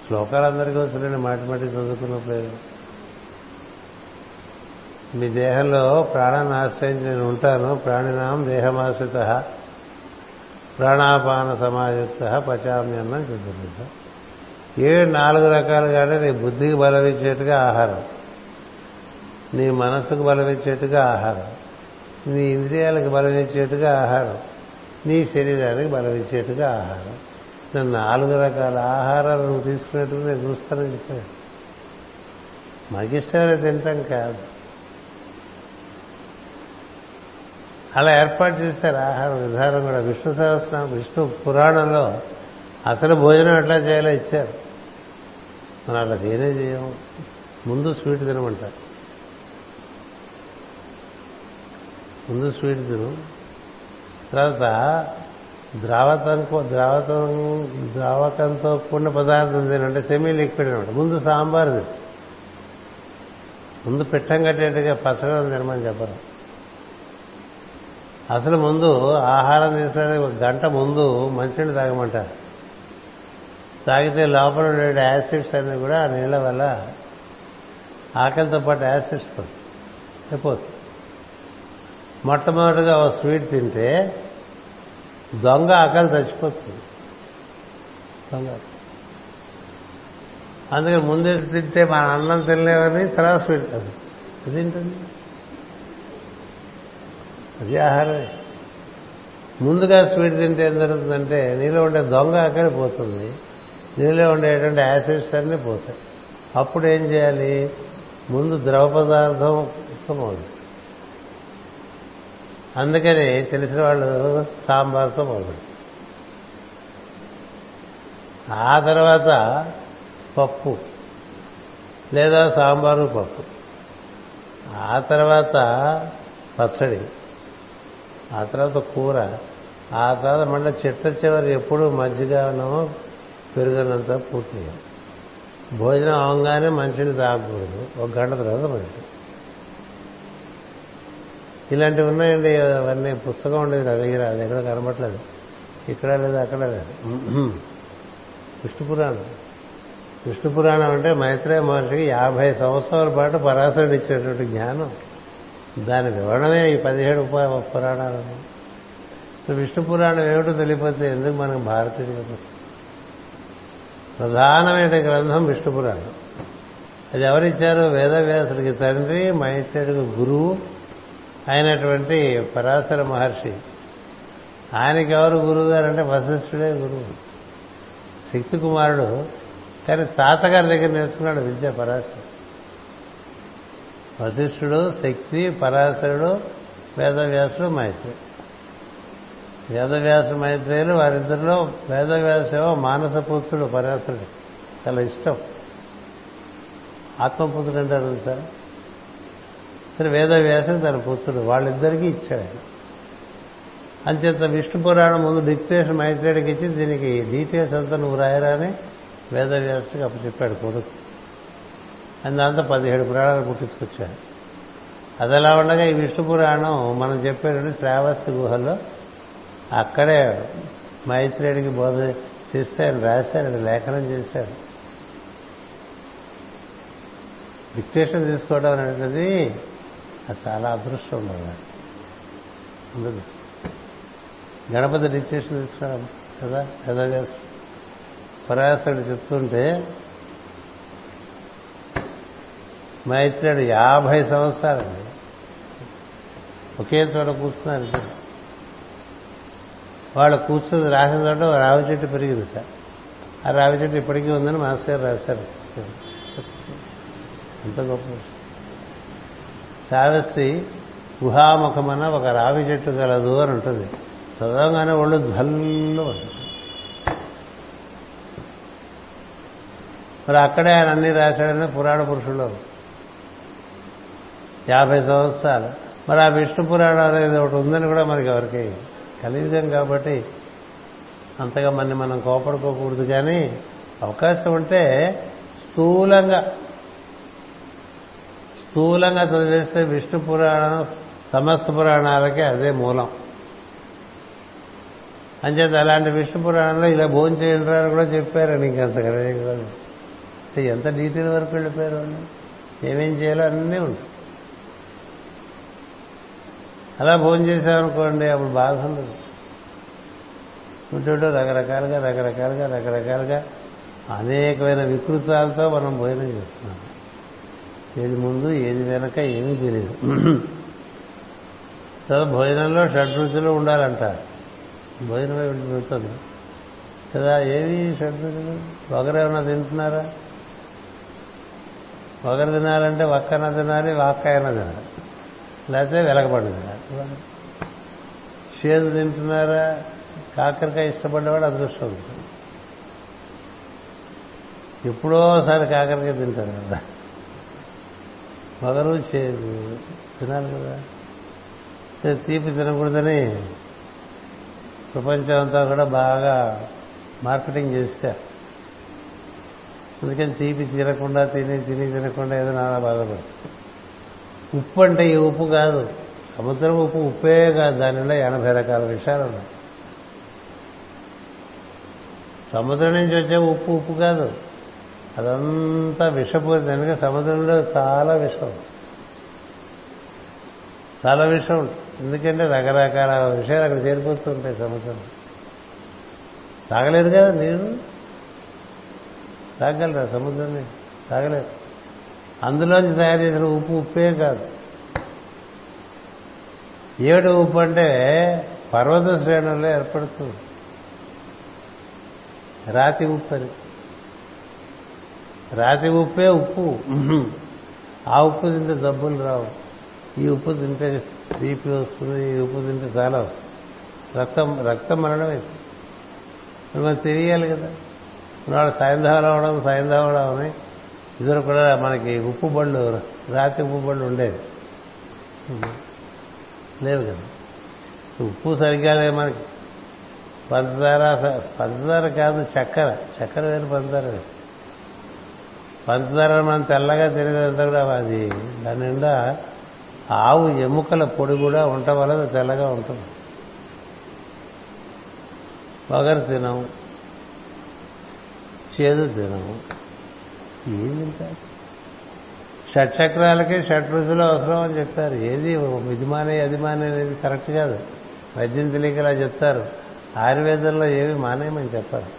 శ్లోకాలందరికీ వస్తున్నాయి, మాటిమాటి చదువుకున్నప్పుడు. మీ దేహంలో ప్రాణాన్ని ఆశ్రయించి నేను ఉంటాను. ప్రాణినాం దేహమాశ్రిత ప్రాణాపాన సమాయుక్త పచామ్యన్నం చెందుకుంటా. 7 రకాలుగానే నీ బుద్ధికి బలవిచ్చేట్టుగా ఆహారం, నీ మనసుకు బలవిచ్చేట్టుగా ఆహారం, నీ ఇంద్రియాలకు బలవిచ్చేట్టుగా ఆహారం, నీ శరీరానికి బలవిచ్చేట్టుగా ఆహారం. 4 రకాల ఆహారాలు నువ్వు తీసుకునేట్టుగా నేను చూస్తానని చెప్పాను. మాకు ఇష్టమైన తింటాం కాదు, అలా ఏర్పాటు చేశారు ఆహార విధానం కూడా. విష్ణు సహస్రనామ, విష్ణు పురాణంలో అసలు భోజనం ఎట్లా చేయాలో ఇచ్చారు. మనం అలా చేయనే చేయము. ముందు స్వీట్ తినమంటారు, ముందు స్వీట్ తిను, తర్వాత ద్రావకంతో కూడిన పదార్థం తినంటే సెమీ లిక్విడ్ అనమాట. ముందు సాంబార్ది ముందు పిట్టం కట్టేట్టుగా పసగడం తినమని చెప్పరు. అసలు ముందు ఆహారం తీసుకోవడానికి ఒక గంట ముందు మంచినీళ్ళు తాగమంటారు. తాగితే లోపల ఉండే యాసిడ్స్ అన్నీ కూడా ఆ నీళ్ళ వల్ల ఆకలితో పాటు యాసిడ్స్ అయిపోతుంది. మొట్టమొదటిగా ఒక స్వీట్ తింటే దొంగ ఆకలి చచ్చిపోతుంది. అందుకని ముందే తింటే మన అన్నం తినలేమని తర్వాత స్వీట్ కాదు. అదేంటండి అది ఆహారమే. ముందుగా స్వీట్ తింటే ఏం జరుగుతుందంటే నీలో ఉండే దొంగ ఆకలి పోతుంది, నీలో ఉండేటువంటి యాసిడ్స్ అన్నీ పోతాయి. అప్పుడు ఏం చేయాలి? ముందు ద్రవ పదార్థం అవుతుంది. అందుకని తెలిసిన వాళ్ళు సాంబార్తో మొదలుపెడతారు. ఆ తర్వాత పప్పు లేదా సాంబారు పప్పు, ఆ తర్వాత పచ్చడి, ఆ తర్వాత కూర, ఆ తర్వాత మళ్ళీ చెట్ల చివరి ఎప్పుడు మజ్జిగనో పెరుగునంత పూర్తిగా భోజనం అవగానే మంచిని తాగకూడదు. ఒక గంట తర్వాత మంచి ఇలాంటివి ఉన్నాయండి. అవన్నీ పుస్తకం ఉండేది నా దగ్గర, అది ఎక్కడ కనబట్టలేదు, ఇక్కడ లేదు అక్కడ లేదు. విష్ణుపురాణం విష్ణుపురాణం అంటే మైత్రేయ మహర్షికి 50 సంవత్సరాల పాటు పరాశరుడు ఇచ్చినటువంటి జ్ఞానం. దాని వివరణమే ఈ 17 పురాణాలు. విష్ణుపురాణం ఏమిటో తెలియపోతే ఎందుకు మనం భారతీయులు? ప్రధానమైన గ్రంథం విష్ణుపురాణం. అది ఎవరిచ్చారు? వేదవ్యాసుడికి తండ్రి, మైత్రేయుడికి గురువు అయినటువంటి పరాశర మహర్షి. ఆయనకి ఎవరు గురువు గారంటే వశిష్ఠుడే గురువు, శక్తి కుమారుడు. కానీ తాతగారి దగ్గర నేర్చుకున్నాడు విద్య పరాశరుడు. వశిష్ఠుడు, శక్తి, పరాశరుడు, వేదవ్యాసుడు, మైత్రేయుడు. వేదవ్యాసు మైత్రేయులు వారిద్దరిలో వేదవ్యాసేమో మానసపుత్రుడు, పరాశరుడు చాలా ఇష్టం, ఆత్మపుత్రుడు అంటారు సార్. సరే, వేదవ్యాసుడు తన పుత్రుడు, వాళ్ళిద్దరికీ ఇచ్చాడు. అంచేత విష్ణు పురాణం ముందు డిక్టేషన్ మైత్రేయుడికి ఇచ్చి దీనికి డీటెయిల్స్ అంతా నువ్వు రాయరాని వేదవ్యాసుడికి అప్పచెప్పాడు కొడుకు. అందు దాంతో 17 పురాణాలు పుట్టించుకొచ్చాడు. అది అలా ఉండగా ఈ విష్ణు పురాణం మనం చెప్పేటువంటి శ్రావస్తి గుహల్లో అక్కడే మైత్రేయుడికి బోధ చేస్తే ఆయన రాశాడు, లేఖనం చేశాడు. డిక్టేషన్ తీసుకోవడం అనేది అది చాలా అదృష్టం ఉండదు. గణపతి డిక్టేషన్ తీసుకున్నాం కదా వేదవ్యాసుడు. పరాశరుడు చెప్తుంటే మైత్రేయుడు 50 సంవత్సరాలండి ఒకే చోట కూర్చున్నారు. వాళ్ళు కూర్చుని రాసిన చోట రావి చెట్టు పెరిగింది సార్. ఆ రావి చెట్టు ఇప్పటికీ ఉందని మాస్టర్ గారు రాశారు. అంత గొప్ప విషయం. శాస్త్రి గుహాముఖమన ఒక రావి చెట్టు కలదు అని ఉంటుంది. చదవగానే ఒళ్ళు ధ్వల్లు ఉంటుంది. మరి అక్కడే ఆయన అన్ని రాశాడనే పురాణ పురుషులు 50 సంవత్సరాలు. మరి ఆ విష్ణు పురాణం అనేది ఒకటి ఉందని కూడా మనకి ఎవరికి కలియుగం కాబట్టి అంతగా మనం కోపడుకోకూడదు. కానీ అవకాశం ఉంటే స్థూలంగా చదివేస్తే విష్ణు పురాణం సమస్త పురాణాలకే అదే మూలం. అంచేత అలాంటి విష్ణు పురాణంలో ఇలా భోజనం చేయాలని కూడా చెప్పారని ఇంకంతగా ఎంత డీటెయిల్ వరకు వెళ్ళిపోయారు. ఏమేం చేయాలో అన్నీ ఉంటాయి. అలా భోజనం చేశామనుకోండి అప్పుడు బాధ ఉండదు. ఉంటుంటూ రకరకాలుగా అనేకమైన వికృతాలతో మనం భోజనం చేస్తున్నాం. ఏది ముందు ఏది వెనక ఏమీ తెలియదు. తర్వాత భోజనంలో షడ్రుచులు ఉండాలంట. భోజనం ఉంటుంది కదా, ఏవి షడ్రుచులు? ఒకరేమన్నా తింటున్నారా? ఒకరు తినాలంటే ఒక్కన తినాలి, వాక్కైనా తినాలి, లేకపోతే వెలగబడి తినాలి. చేదు తింటున్నారా? కాకరకాయ ఇష్టపడ్డవాడు అదృష్టం ఉంటుంది. ఎప్పుడోసారి కాకరకాయ తింటారు కదా, మగరు చేదు తినాలి కదా. సరే, తీపి తినకూడదని ప్రపంచం అంతా కూడా బాగా మార్కెటింగ్ చేశారు. అందుకని తీపి తినకుండా తినకుండా ఏదో నాలా బాధపడుతుంది. ఉప్పు అంటే ఈ ఉప్పు కాదు, సముద్రం ఉప్పు ఉప్పే కాదు, దానిలో 80 రకాల విషయాలు ఉన్నాయి. సముద్రం నుంచి వచ్చే ఉప్పు ఉప్పు కాదు, అదంతా విషపూరిత. కనుక సముద్రంలో చాలా విషం ఎందుకంటే రకరకాల విషయాలు అక్కడ చేరిపోతూ ఉంటాయి. సముద్రంలో తాగలేదు కదా నీరు, తాగలరా? సముద్రాన్ని తాగలేదు. అందులోంచి తయారు చేసిన ఉప్పు ఉప్పే కాదు. 7 ఉప్పు అంటే పర్వత శ్రేణుల్లో ఏర్పడుతుంది. రాతి ఉప్పు అని, రాతి ఉప్పే ఉప్పు. ఆ ఉప్పు తింటే జబ్బులు రావు, ఈ ఉప్పు తింటే బీపీ వస్తుంది, ఈ ఉప్పు తింటే చాలా వస్తుంది, రక్తం మరణం అవుతుంది. మనం తెలియాలి కదా. ఇవాళ సాయంధావడం అని ఇద్దరు కూడా మనకి ఉప్పు బండ్లు, రాతి ఉప్పు బండ్లు ఉండేది లేవు కదా. ఉప్పు సరిగ్గా లేదు మనకి. పంచదార కాదు చక్కెర వేరు, పంచదార వేరు. పంచదార మనం తెల్లగా తినేదంతా కూడా అది దాని నిండా ఆవు ఎముకల పొడి కూడా ఉండటం వల్ల తెల్లగా ఉంటుంది. పొగరు తినము, చేదు తినము. ఏంటంటే 6 చక్రాలకి 6 రుచులు అవసరం అని చెప్తారు. ఏది ఇది మానే అది మానే అనేది కరెక్ట్ కాదు. వైద్యం తెలియకలా చెప్తారు. ఆయుర్వేదంలో ఏవి మానేయమని చెప్పారు.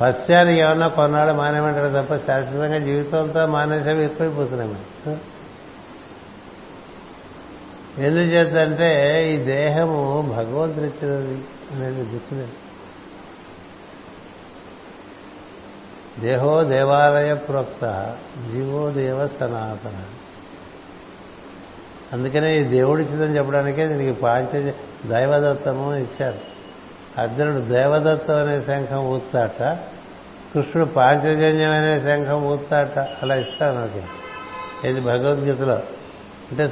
పశ్చాన్ని ఏమన్నా కొన్నాళ్ళు మానేయమంటారు తప్ప శాశ్వతంగా జీవితంతో మానేసేవి ఎక్కువైపోతున్నాయి మనం. ఎందుచేతంటే ఈ దేహము భగవంతుడు ఇచ్చినది అనేది గుర్తులేదు. దేహో దేవాలయ ప్రోక్త జీవో దేవ సనాతన. అందుకనే ఈ దేవుడిచ్చిందని చెప్పడానికే దీనికి పాంచజ దైవదత్తము ఇచ్చారు. అర్జునుడు దైవదత్తం అనే శంఖం ఊతాట, కృష్ణుడు పాంచజన్యం అనే శంఖం ఊతాట. అలా ఇస్తాను నాకు ఇది భగవద్గీతలో. అంటే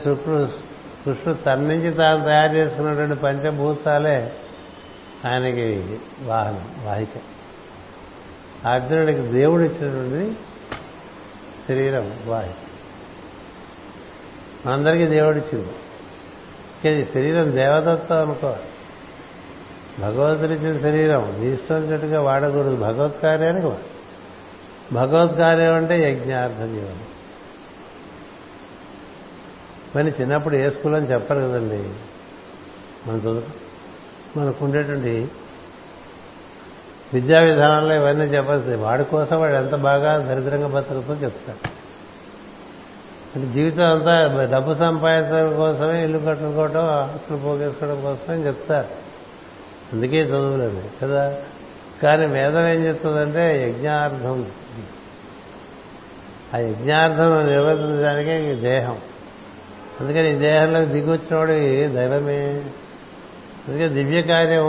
కృష్ణుడు తన నుంచి తాను తయారు చేసుకున్నటువంటి పంచభూతాలే ఆయనకి వాహిక. అర్జునుడికి దేవుడు ఇచ్చినటువంటి శరీరం వాహిక. మనందరికీ దేవుడిచ్చింది. ఇది శరీరం దేవదత్తం అనుకోవాలి. భగవద్గీత శరీరం దీష్టంగా వాడకూడదు. భగవత్ కార్యం అంటే యజ్ఞార్థం జీవనం. కానీ చిన్నప్పుడు ఏ స్కూల్ అని చెప్పరు కదండి. మనకుండేటువంటి విద్యా విధానంలో ఇవన్నీ చెప్పాల్సి. వాడి కోసం వాడు ఎంత బాగా దరిద్రంగా బతుకుతో చెప్తాడు. అంటే జీవితం అంతా డబ్బు సంపాదించడం కోసమే, ఇల్లు కట్టుకోవడం, ఆస్తులు పోగేసుకోవడం కోసమే చెప్తారు. అందుకే చదువులేదు కదా. కానీ వేదం ఏం చెప్తుందంటే యజ్ఞార్థం. ఆ యజ్ఞార్థం నిర్వర్తించడానికే ఈ దేహం. అందుకని ఈ దేహంలో దిగొచ్చినవాడు దైవమే. అందుకే దివ్య కార్యం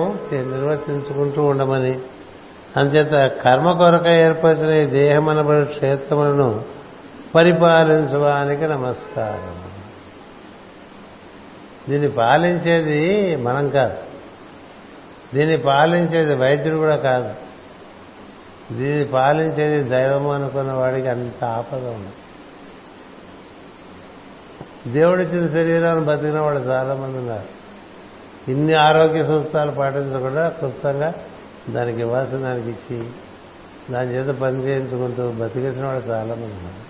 నిర్వర్తించుకుంటూ ఉండమని. అందుచేత కర్మ కొరక ఏర్పరిచిన ఈ దేహమనబడి క్షేత్రములను పరిపాలించడానికి నమస్కారం. దీన్ని పాలించేది మనం కాదు, దీన్ని పాలించేది వైద్యుడు కూడా కాదు, దీన్ని పాలించేది దైవము అనుకున్న వాడికి అంత ఆపద ఉంది. దేవుడిచ్చిన శరీరాన్ని బతికిన వాళ్ళు చాలామంది ఉన్నారు. ఇన్ని ఆరోగ్య సూత్రాలు పాటించకుండా క్లుప్తంగా దానికి ఇవ్వాల్సిన దానికి ఇచ్చి దాని చేత పని చేయించుకుంటూ బతికేసిన వాళ్ళు చాలామంది ఉన్నారు.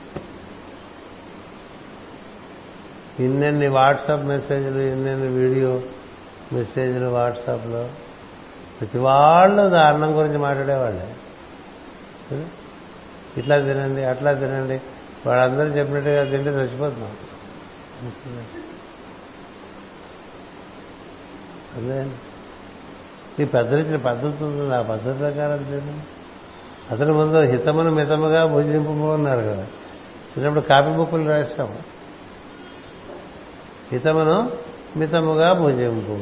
ఇన్నెన్ని వాట్సాప్ మెసేజ్లు, ఇన్నెన్ని వీడియో మెసేజ్లు వాట్సాప్లో. ప్రతి వాళ్ళు అన్నం గురించి మాట్లాడేవాళ్ళే. ఇట్లా తినండి, అట్లా తినండి, వాళ్ళందరూ చెప్పినట్టుగా తింటే చచ్చిపోతున్నాం. ఈ పెద్దలు ఇచ్చిన పద్ధతి ఉంటుంది. ఆ పద్ధతి ప్రకారం తినండి. అసలు ముందు హితమును మితముగా భుజింపు ఉన్నారు కదా. చిన్నప్పుడు కాపీ బుక్కులు రాస్తాము. హితమును మితముగా భుజింపు.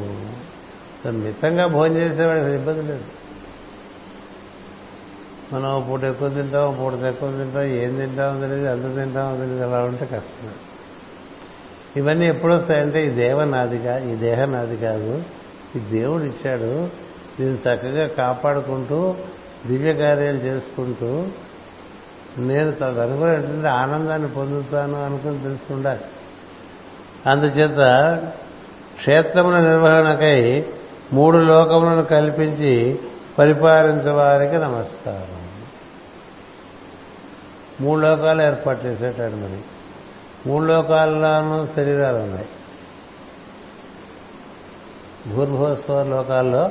మితంగా భోజనం చేసేవాడికి ఇబ్బంది లేదు. మనం పూట ఎక్కువ తింటాం, పూట తక్కువ తింటాం, ఏం తింటామో తెలియదు, ఎంత తింటామో తెలియదు. అలా ఉంటే కష్టం. ఇవన్నీ ఎప్పుడొస్తాయంటే ఈ దేహం నాది కాదు, ఈ దేవుడు ఇచ్చాడు, దీన్ని చక్కగా కాపాడుకుంటూ దివ్య కార్యాలు చేసుకుంటూ నేను తదనుకునేటువంటి ఆనందాన్ని పొందుతాను అనుకుని తెలుసుకుండాలి. అందుచేత క్షేత్రముల నిర్వహణకై 3 లోకములను కల్పించి పరిపాలించవారికి నమస్కారం. 3 లోకాలు ఏర్పాటు చేసేటాడు. మరి 3 లోకాల్లోనూ శరీరాలు ఉన్నాయి. భూర్భువస్వ లోకాల్లో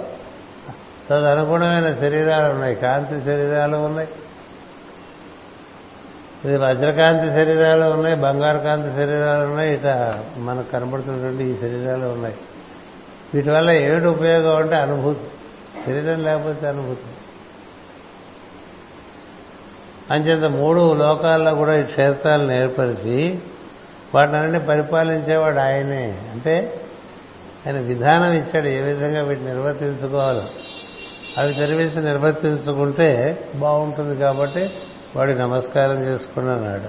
తదనుగుణమైన శరీరాలు ఉన్నాయి. కాంతి శరీరాలు ఉన్నాయి, వజ్రకాంతి శరీరాలు ఉన్నాయి, బంగారు కాంతి శరీరాలు ఉన్నాయి, ఇట మనకు కనబడుతున్నటువంటి ఈ శరీరాలు ఉన్నాయి. వీటి వల్ల ఏడు ఉపయోగం అంటే అనుభూతి, శరీరం లేకపోతే అనుభూతి. అంచేత 3 లోకాల్లో కూడా ఈ క్షేత్రాలను ఏర్పరిచి వాటిని పరిపాలించేవాడు ఆయనే. అంటే ఆయన విధానం ఇచ్చాడు, ఏ విధంగా వీటిని నిర్వర్తించుకోవాలో అవి తెలిసి నిర్వర్తించుకుంటే బాగుంటుంది. కాబట్టి వాడి నమస్కారం చేసుకున్నాడు.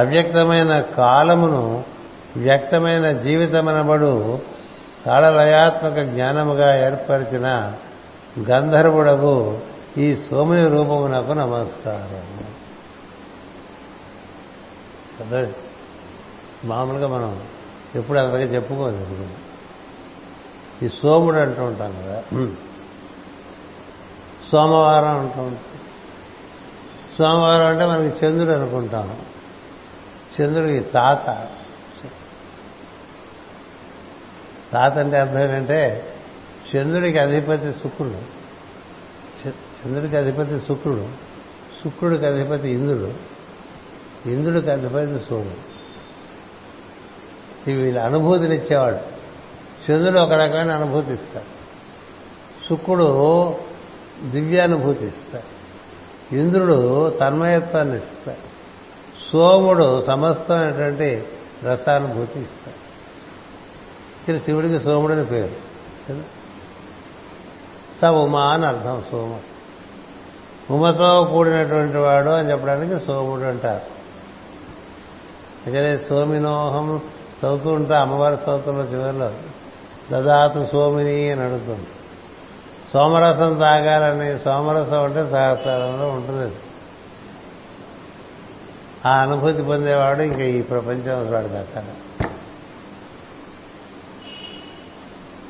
అవ్యక్తమైన కాలమును వ్యక్తమైన జీవితమనబడు కాలలయాత్మక జ్ఞానముగా ఏర్పరిచిన గంధర్వుడకు ఈ సోముని రూపమునకు నమస్కారం. మామూలుగా మనం ఎప్పుడు అంతగా చెప్పుకోదు. ఈ సోముడు అంటూ ఉంటాం కదా, సోమవారం అంటూ ఉంటాం. సోమవారం అంటే మనకి చంద్రుడు అనుకుంటాం, చంద్రుడికి తాత. తాత అంటే అర్థం ఏంటంటే చంద్రుడికి అధిపతి శుక్రుడు, చంద్రుడికి అధిపతి శుక్రుడు, శుక్రుడికి అధిపతి ఇంద్రుడు, ఇంద్రుడికి అధిపతి సోముడు. ఇవి వీళ్ళ అనుభూతిని ఇచ్చేవాడు. చంద్రుడు ఒక రకమైన అనుభూతి ఇస్తాడు, శుక్రుడు దివ్యానుభూతి ఇస్తాడు, ఇంద్రుడు తన్మయత్వాన్ని ఇస్తాడు, సోముడు సమస్తమైనటువంటి రసానుభూతి ఇస్తాడు. ఇక్కడ శివుడికి సోముడని పేరు. స ఉమా అని అర్థం. సోము ఉమతో కూడినటువంటి వాడు అని చెప్పడానికి సోముడు అంటారు. అందుకనే సోమినోహం చదువుతూ ఉంటా అమ్మవారి స్తోత్రంలో చివరిలో దదాతు సోమిని అని అడుగుతుంది. సోమరసం తాగాలని, సోమరసం అంటే సహస్రంలో ఉంటుంది. ఆ అనుభూతి పొందేవాడు ఇంకా ఈ ప్రపంచం వాడు దాకా.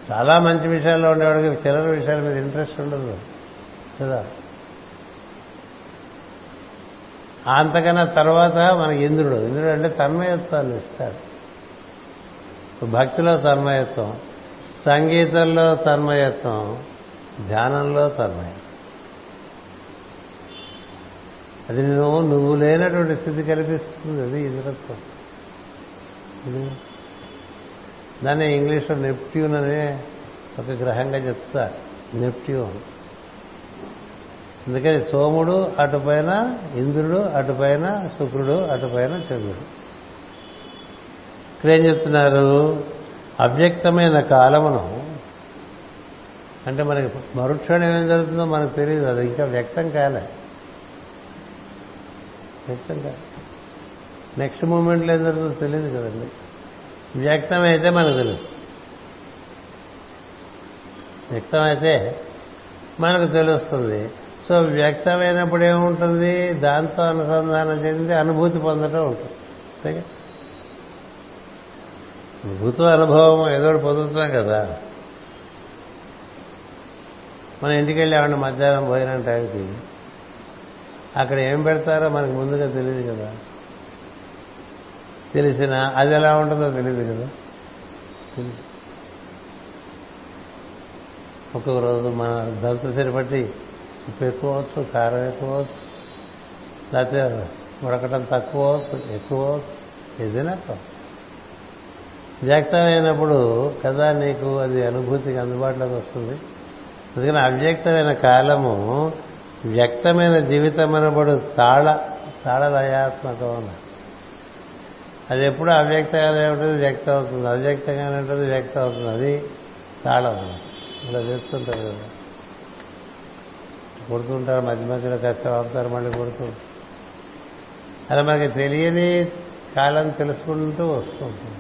చాలా మంచి విషయాల్లో ఉండేవాడికి చిల్లర విషయాల మీద ఇంట్రెస్ట్ ఉండదు కదా. అంతకన్నా తర్వాత మనకి ఇంద్రుడు, ఇంద్రుడు అంటే తన్మయత్వాన్ని ఇస్తాడు. భక్తిలో తన్మయత్వం, సంగీతంలో తన్మయత్వం, ధ్యానంలో తన్మయత్వం. అది నువ్వు లేనటువంటి స్థితి కల్పిస్తుంది. అది ఇంద్రత్వం. దాన్ని ఇంగ్లీష్లో నెప్ట్యూన్ అనే ఒక గ్రహంగా చెప్తా, నెప్ట్యూన్. అందుకని సోముడు అటుపైన, ఇంద్రుడు అటుపైన, శుక్రుడు అటుపైన, చంద్రుడు. ఇక్కడేం చెప్తున్నారు, అవ్యక్తమైన కాలమును అంటే మనకి మరుక్షణం ఏం జరుగుతుందో మనకు తెలియదు, అది ఇంకా వ్యక్తం కాలే. నెక్స్ట్ మూమెంట్లో ఏం జరుగుతుందో తెలియదు కదండి. వ్యక్తమైతే మనకు తెలుసు, వ్యక్తమైతే మనకు తెలుస్తుంది. సో వ్యక్తమైనప్పుడు ఏముంటుంది, దాంతో అనుసంధానం చెంది అనుభూతి పొందటం ఉంటుంది. అంతేగా, అనుభూతి అనుభవం ఏదో పొందుతున్నాం కదా. మనం ఇంటికి వెళ్ళామండి మధ్యాహ్నం భోజనం టైంకి, అక్కడ ఏం పెడతారో మనకు ముందుగా తెలియదు కదా. తెలిసినా అది ఎలా ఉంటుందో తెలియదు కదా. ఒక్కొక్క రోజు మన దంత సరిపట్టి ఉప్పు ఎక్కువ అవచ్చు, కారం ఎక్కువ అవచ్చు, లేకపోతే ఉడకటం తక్కువ అవచ్చు, ఎక్కువ అవచ్చు, ఏదైనా కావచ్చు. వ్యక్తమైనప్పుడు కదా నీకు అది అనుభూతికి అందుబాటులోకి వస్తుంది. అందుకని అవ్యక్తమైన కాలము వ్యక్తమైన జీవితం అనబడు తాళలయాత్మకం అన్నారు. అది ఎప్పుడు అవ్యక్తంగానే ఉంటుంది, వ్యక్తం అవుతుంది, అవ్యక్తంగానే ఉంటుంది, వ్యక్తం అవుతుంది. అది తాళం. ఇలా చేస్తుంటారు కదా, కొడుతుంటారు మధ్య మధ్యలో, కష్టపడతారు, మళ్ళీ కొడుతుంటారు. అలా మనకి తెలియని కాలం తెలుసుకుంటూ వస్తుంటుంది.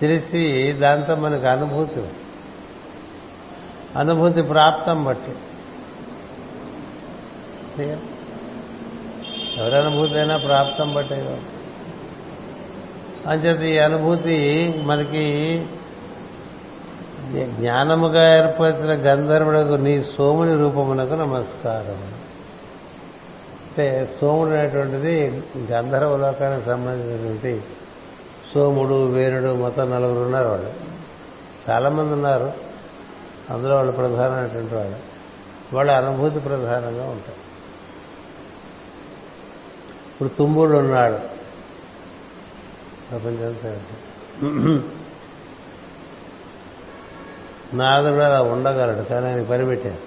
తెలిసి దాంతో మనకు అనుభూతి వస్తుంది. అనుభూతి ప్రాప్తం బట్టి ఎవరి అనుభూతి అయినా ప్రాప్తం బట్టే కాదు. అంచేత ఈ అనుభూతి మనకి జ్ఞానముగా ఏర్పరిచిన గంధర్వులకు నీ సోముని రూపమునకు నమస్కారం. అంటే సోముడు అనేటువంటిది గంధర్వ లోకానికి సంబంధించినటువంటి సోముడు, వేణుడు మొత్తం 4 ఉన్నారు. వాళ్ళు చాలామంది ఉన్నారు, అందులో వాళ్ళు ప్రధానమైనటువంటి వాళ్ళు. వాళ్ళ అనుభూతి ప్రధానంగా ఉంటారు. ఇప్పుడు తుమ్ముడు ఉన్నాడు ప్రపంచంతో. నాదుడు అలా ఉండగలడు, కానీ ఆయన పని పెట్టారు.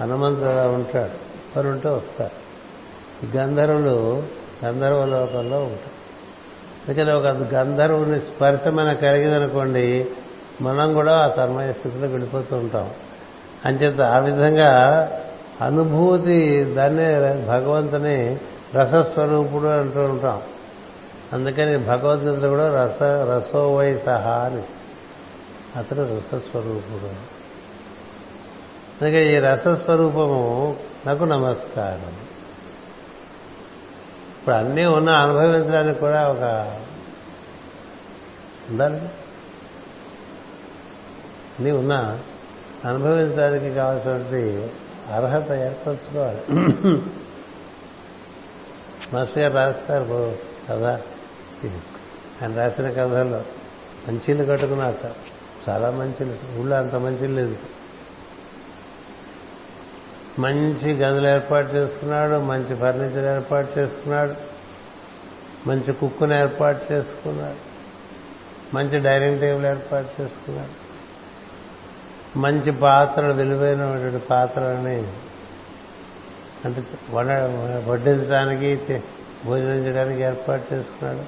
హనుమంతుడు అలా ఉంటాడు, పని ఉంటే వస్తారు. గంధర్వులు గంధర్వ లోకంలో ఉంటారు. అందుకని ఒక గంధర్వుని స్పర్శ మనకు కలిగిందనుకోండి, మనం కూడా ఆ కర్మయ స్థితిలో వెళ్ళిపోతూ ఉంటాం. అంచేత ఆ విధంగా అనుభూతి దాన్నే భగవంతుని రసస్వరూపుడు అంటూ ఉంటాం. అందుకని భగవంతుడు కూడా రసోవై సహా అని, అతడు రసస్వరూపుడు. అందుకే ఈ రసస్వరూపము నాకు నమస్కారం. ఇప్పుడు అన్నీ ఉన్నా అనుభవించడానికి కూడా ఒక ఉండాలి. అన్నీ ఉన్నా అనుభవించడానికి కావాల్సినటువంటి అర్హత ఏర్పరచుకోవాలి. మస్తు గారు రాస్తారు కదా, ఆయన రాసిన కథల్లో మంచిలు కట్టుకున్నాక చాలా మంచిలు, ఊళ్ళో అంత మంచి లేదు. మంచి గదులు ఏర్పాటు చేసుకున్నాడు, మంచి ఫర్నిచర్ ఏర్పాటు చేసుకున్నాడు, మంచి కుక్కును ఏర్పాటు చేసుకున్నాడు, మంచి డైనింగ్ టేబుల్ ఏర్పాటు చేసుకున్నాడు, మంచి పాత్రలు, విలువైనటువంటి పాత్రలని అంటే వడ్డించడానికి భోజనం చేయడానికి ఏర్పాటు చేసుకున్నాడు.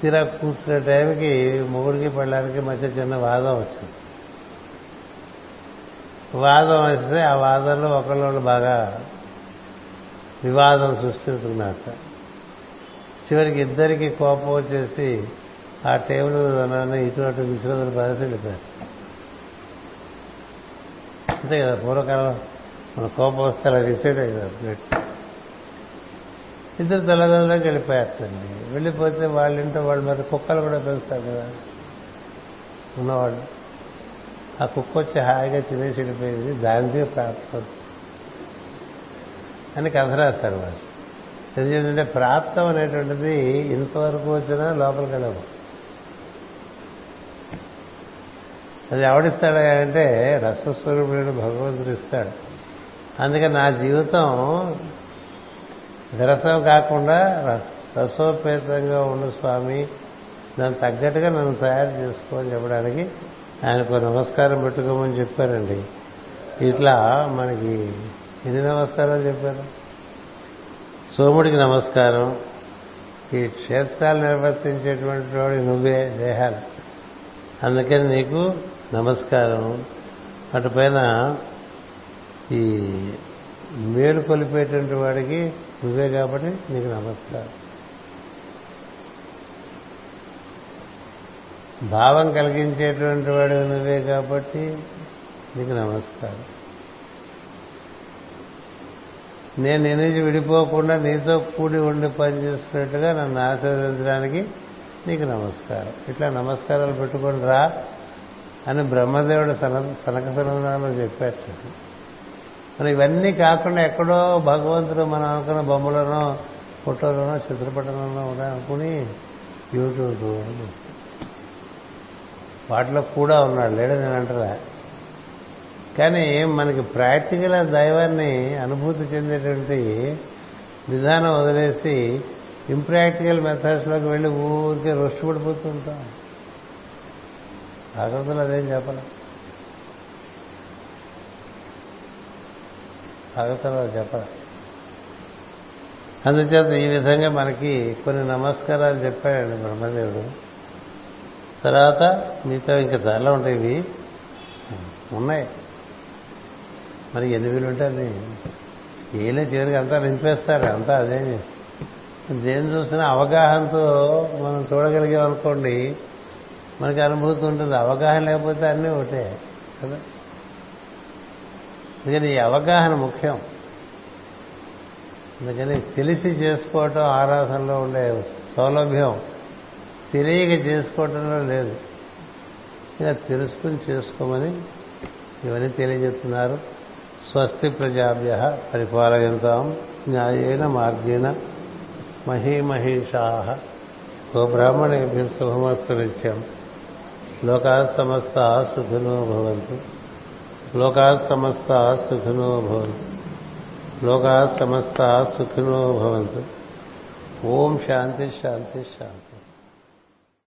తీరా కూర్చునే టైంకి మొగుడికి పెళ్ళడానికి మధ్య చిన్న వాదం వచ్చింది. వాదం వస్తే ఆ వాదంలో ఒకళ్ళు బాగా వివాదం సృష్టించుకున్నాక చివరికి ఇద్దరికి కోపం వచ్చేసి ఆ టేబుల్ ఇటువంటి విశ్రాంతుల పరిస్థితి వెళ్ళిపోయారు. అంతే కదా, పూర్వకాలం మన కోపం వస్తే అలా విసిరే కదా. ఇద్దరు తల్లిదండ్రులకు వెళ్ళిపోయేస్తండి. వెళ్ళిపోతే వాళ్ళింటో వాళ్ళు మరి కుక్కలు కూడా పెంచుతారు కదా ఉన్నవాళ్ళు. ఆ కుక్క వచ్చి హాయిగా తినేసి వెళ్ళిపోయింది, దానికే ప్రాప్తం అని కథ రాస్తారు వాళ్ళు. ఎందుకంటే ప్రాప్తం అనేటువంటిది ఇంతవరకు వచ్చినా లోపలికి వెళ్ళవు. అది ఎవడిస్తాడా అంటే రసస్వరూపుడు భగవంతుడు ఇస్తాడు. అందుకని నా జీవితం విరసం కాకుండా రసోపేతంగా ఉండు స్వామి, దానికి తగ్గట్టుగా నన్ను తయారు చేసుకోమని చెప్పడానికి ఆయనకు నమస్కారం పెట్టుకోమని చెప్పారండి. ఇట్లా మనకి ఎన్ని నమస్కారాలు చెప్పారు? సోముడికి నమస్కారం. ఈ క్షేత్రాలు నిర్వర్తించేటువంటి వాడి నువ్వే దేహాలు, అందుకని నీకు నమస్కారం. అటుపైన ఈ మేలు కొలిపేటువంటి వాడికి నువ్వే కాబట్టి నీకు నమస్కారం. భావం కలిగించేటువంటి వాడు నువ్వే కాబట్టి నీకు నమస్కారం. నేను ఎనిమిది విడిపోకుండా నీతో కూడి ఉండి పనిచేసుకున్నట్టుగా నన్ను ఆశీర్వదించడానికి నీకు నమస్కారం. ఇట్లా నమస్కారాలు పెట్టుకుని రా అని బ్రహ్మదేవుడు సనక సనందనంలో చెప్పారు. మనం ఇవన్నీ కాకుండా ఎక్కడో భగవంతుడు మనం అనుకున్న బొమ్మలోనో ఫోటోలోనో చిత్రపటంలోనో అనుకుని యూట్యూబ్ వాటిలో కూడా ఉన్నాడు లేడు నేను అంటారా. కానీ మనకి ప్రాక్టికల్ దైవాన్ని అనుభూతి చెందేటువంటి విధానం వదిలేసి ఇంప్రాక్టికల్ మెథడ్స్లోకి వెళ్ళి ఊరికే రొష్టు పడిపోతూ ఉంటాం. భాగవతులు అదేం చెప్పాలి, భాగవతులు చెప్పాలి. అందుచేత ఈ విధంగా మనకి కొన్ని నమస్కారాలు చెప్పాడండి బ్రహ్మదేవుడు. తర్వాత మీతో ఇంకా చాలా ఉంటాయి, ఇవి ఉన్నాయి మరి ఎన్ని వీలు ఉంటే అది ఏలే చివరికి అంతా నింపేస్తారు. అంతా అదే దేని చూసినా అవగాహనతో మనం చూడగలిగామనుకోండి మనకి అనుభూతి ఉంటుంది. అవగాహన లేకపోతే అన్నీ ఒకటే కదా. అందుకని ఈ అవగాహన ముఖ్యం. అందుకని తెలిసి చేసుకోవటం ఆరాధనలో ఉండే సౌలభ్యం తెలియక చేసుకోవటంలో లేదు. ఇలా తెలుసుకుని చేసుకోమని ఇవన్నీ తెలియజేస్తున్నారు. స్వస్తి ప్రజాభ్య పరిపాలయంతాం న్యాయేన మార్గేణ మహీమహీషా గోబ్రాహ్మణేభ్య శుభమస్తు నిత్యం. లోకా సమస్తా సుఖినో భవంతు. లోకా సమస్తా సుఖినో భవంతు. లోకా సమస్తా సుఖినో భవంతు. ఓం శాంతి శాంతి శాంతి.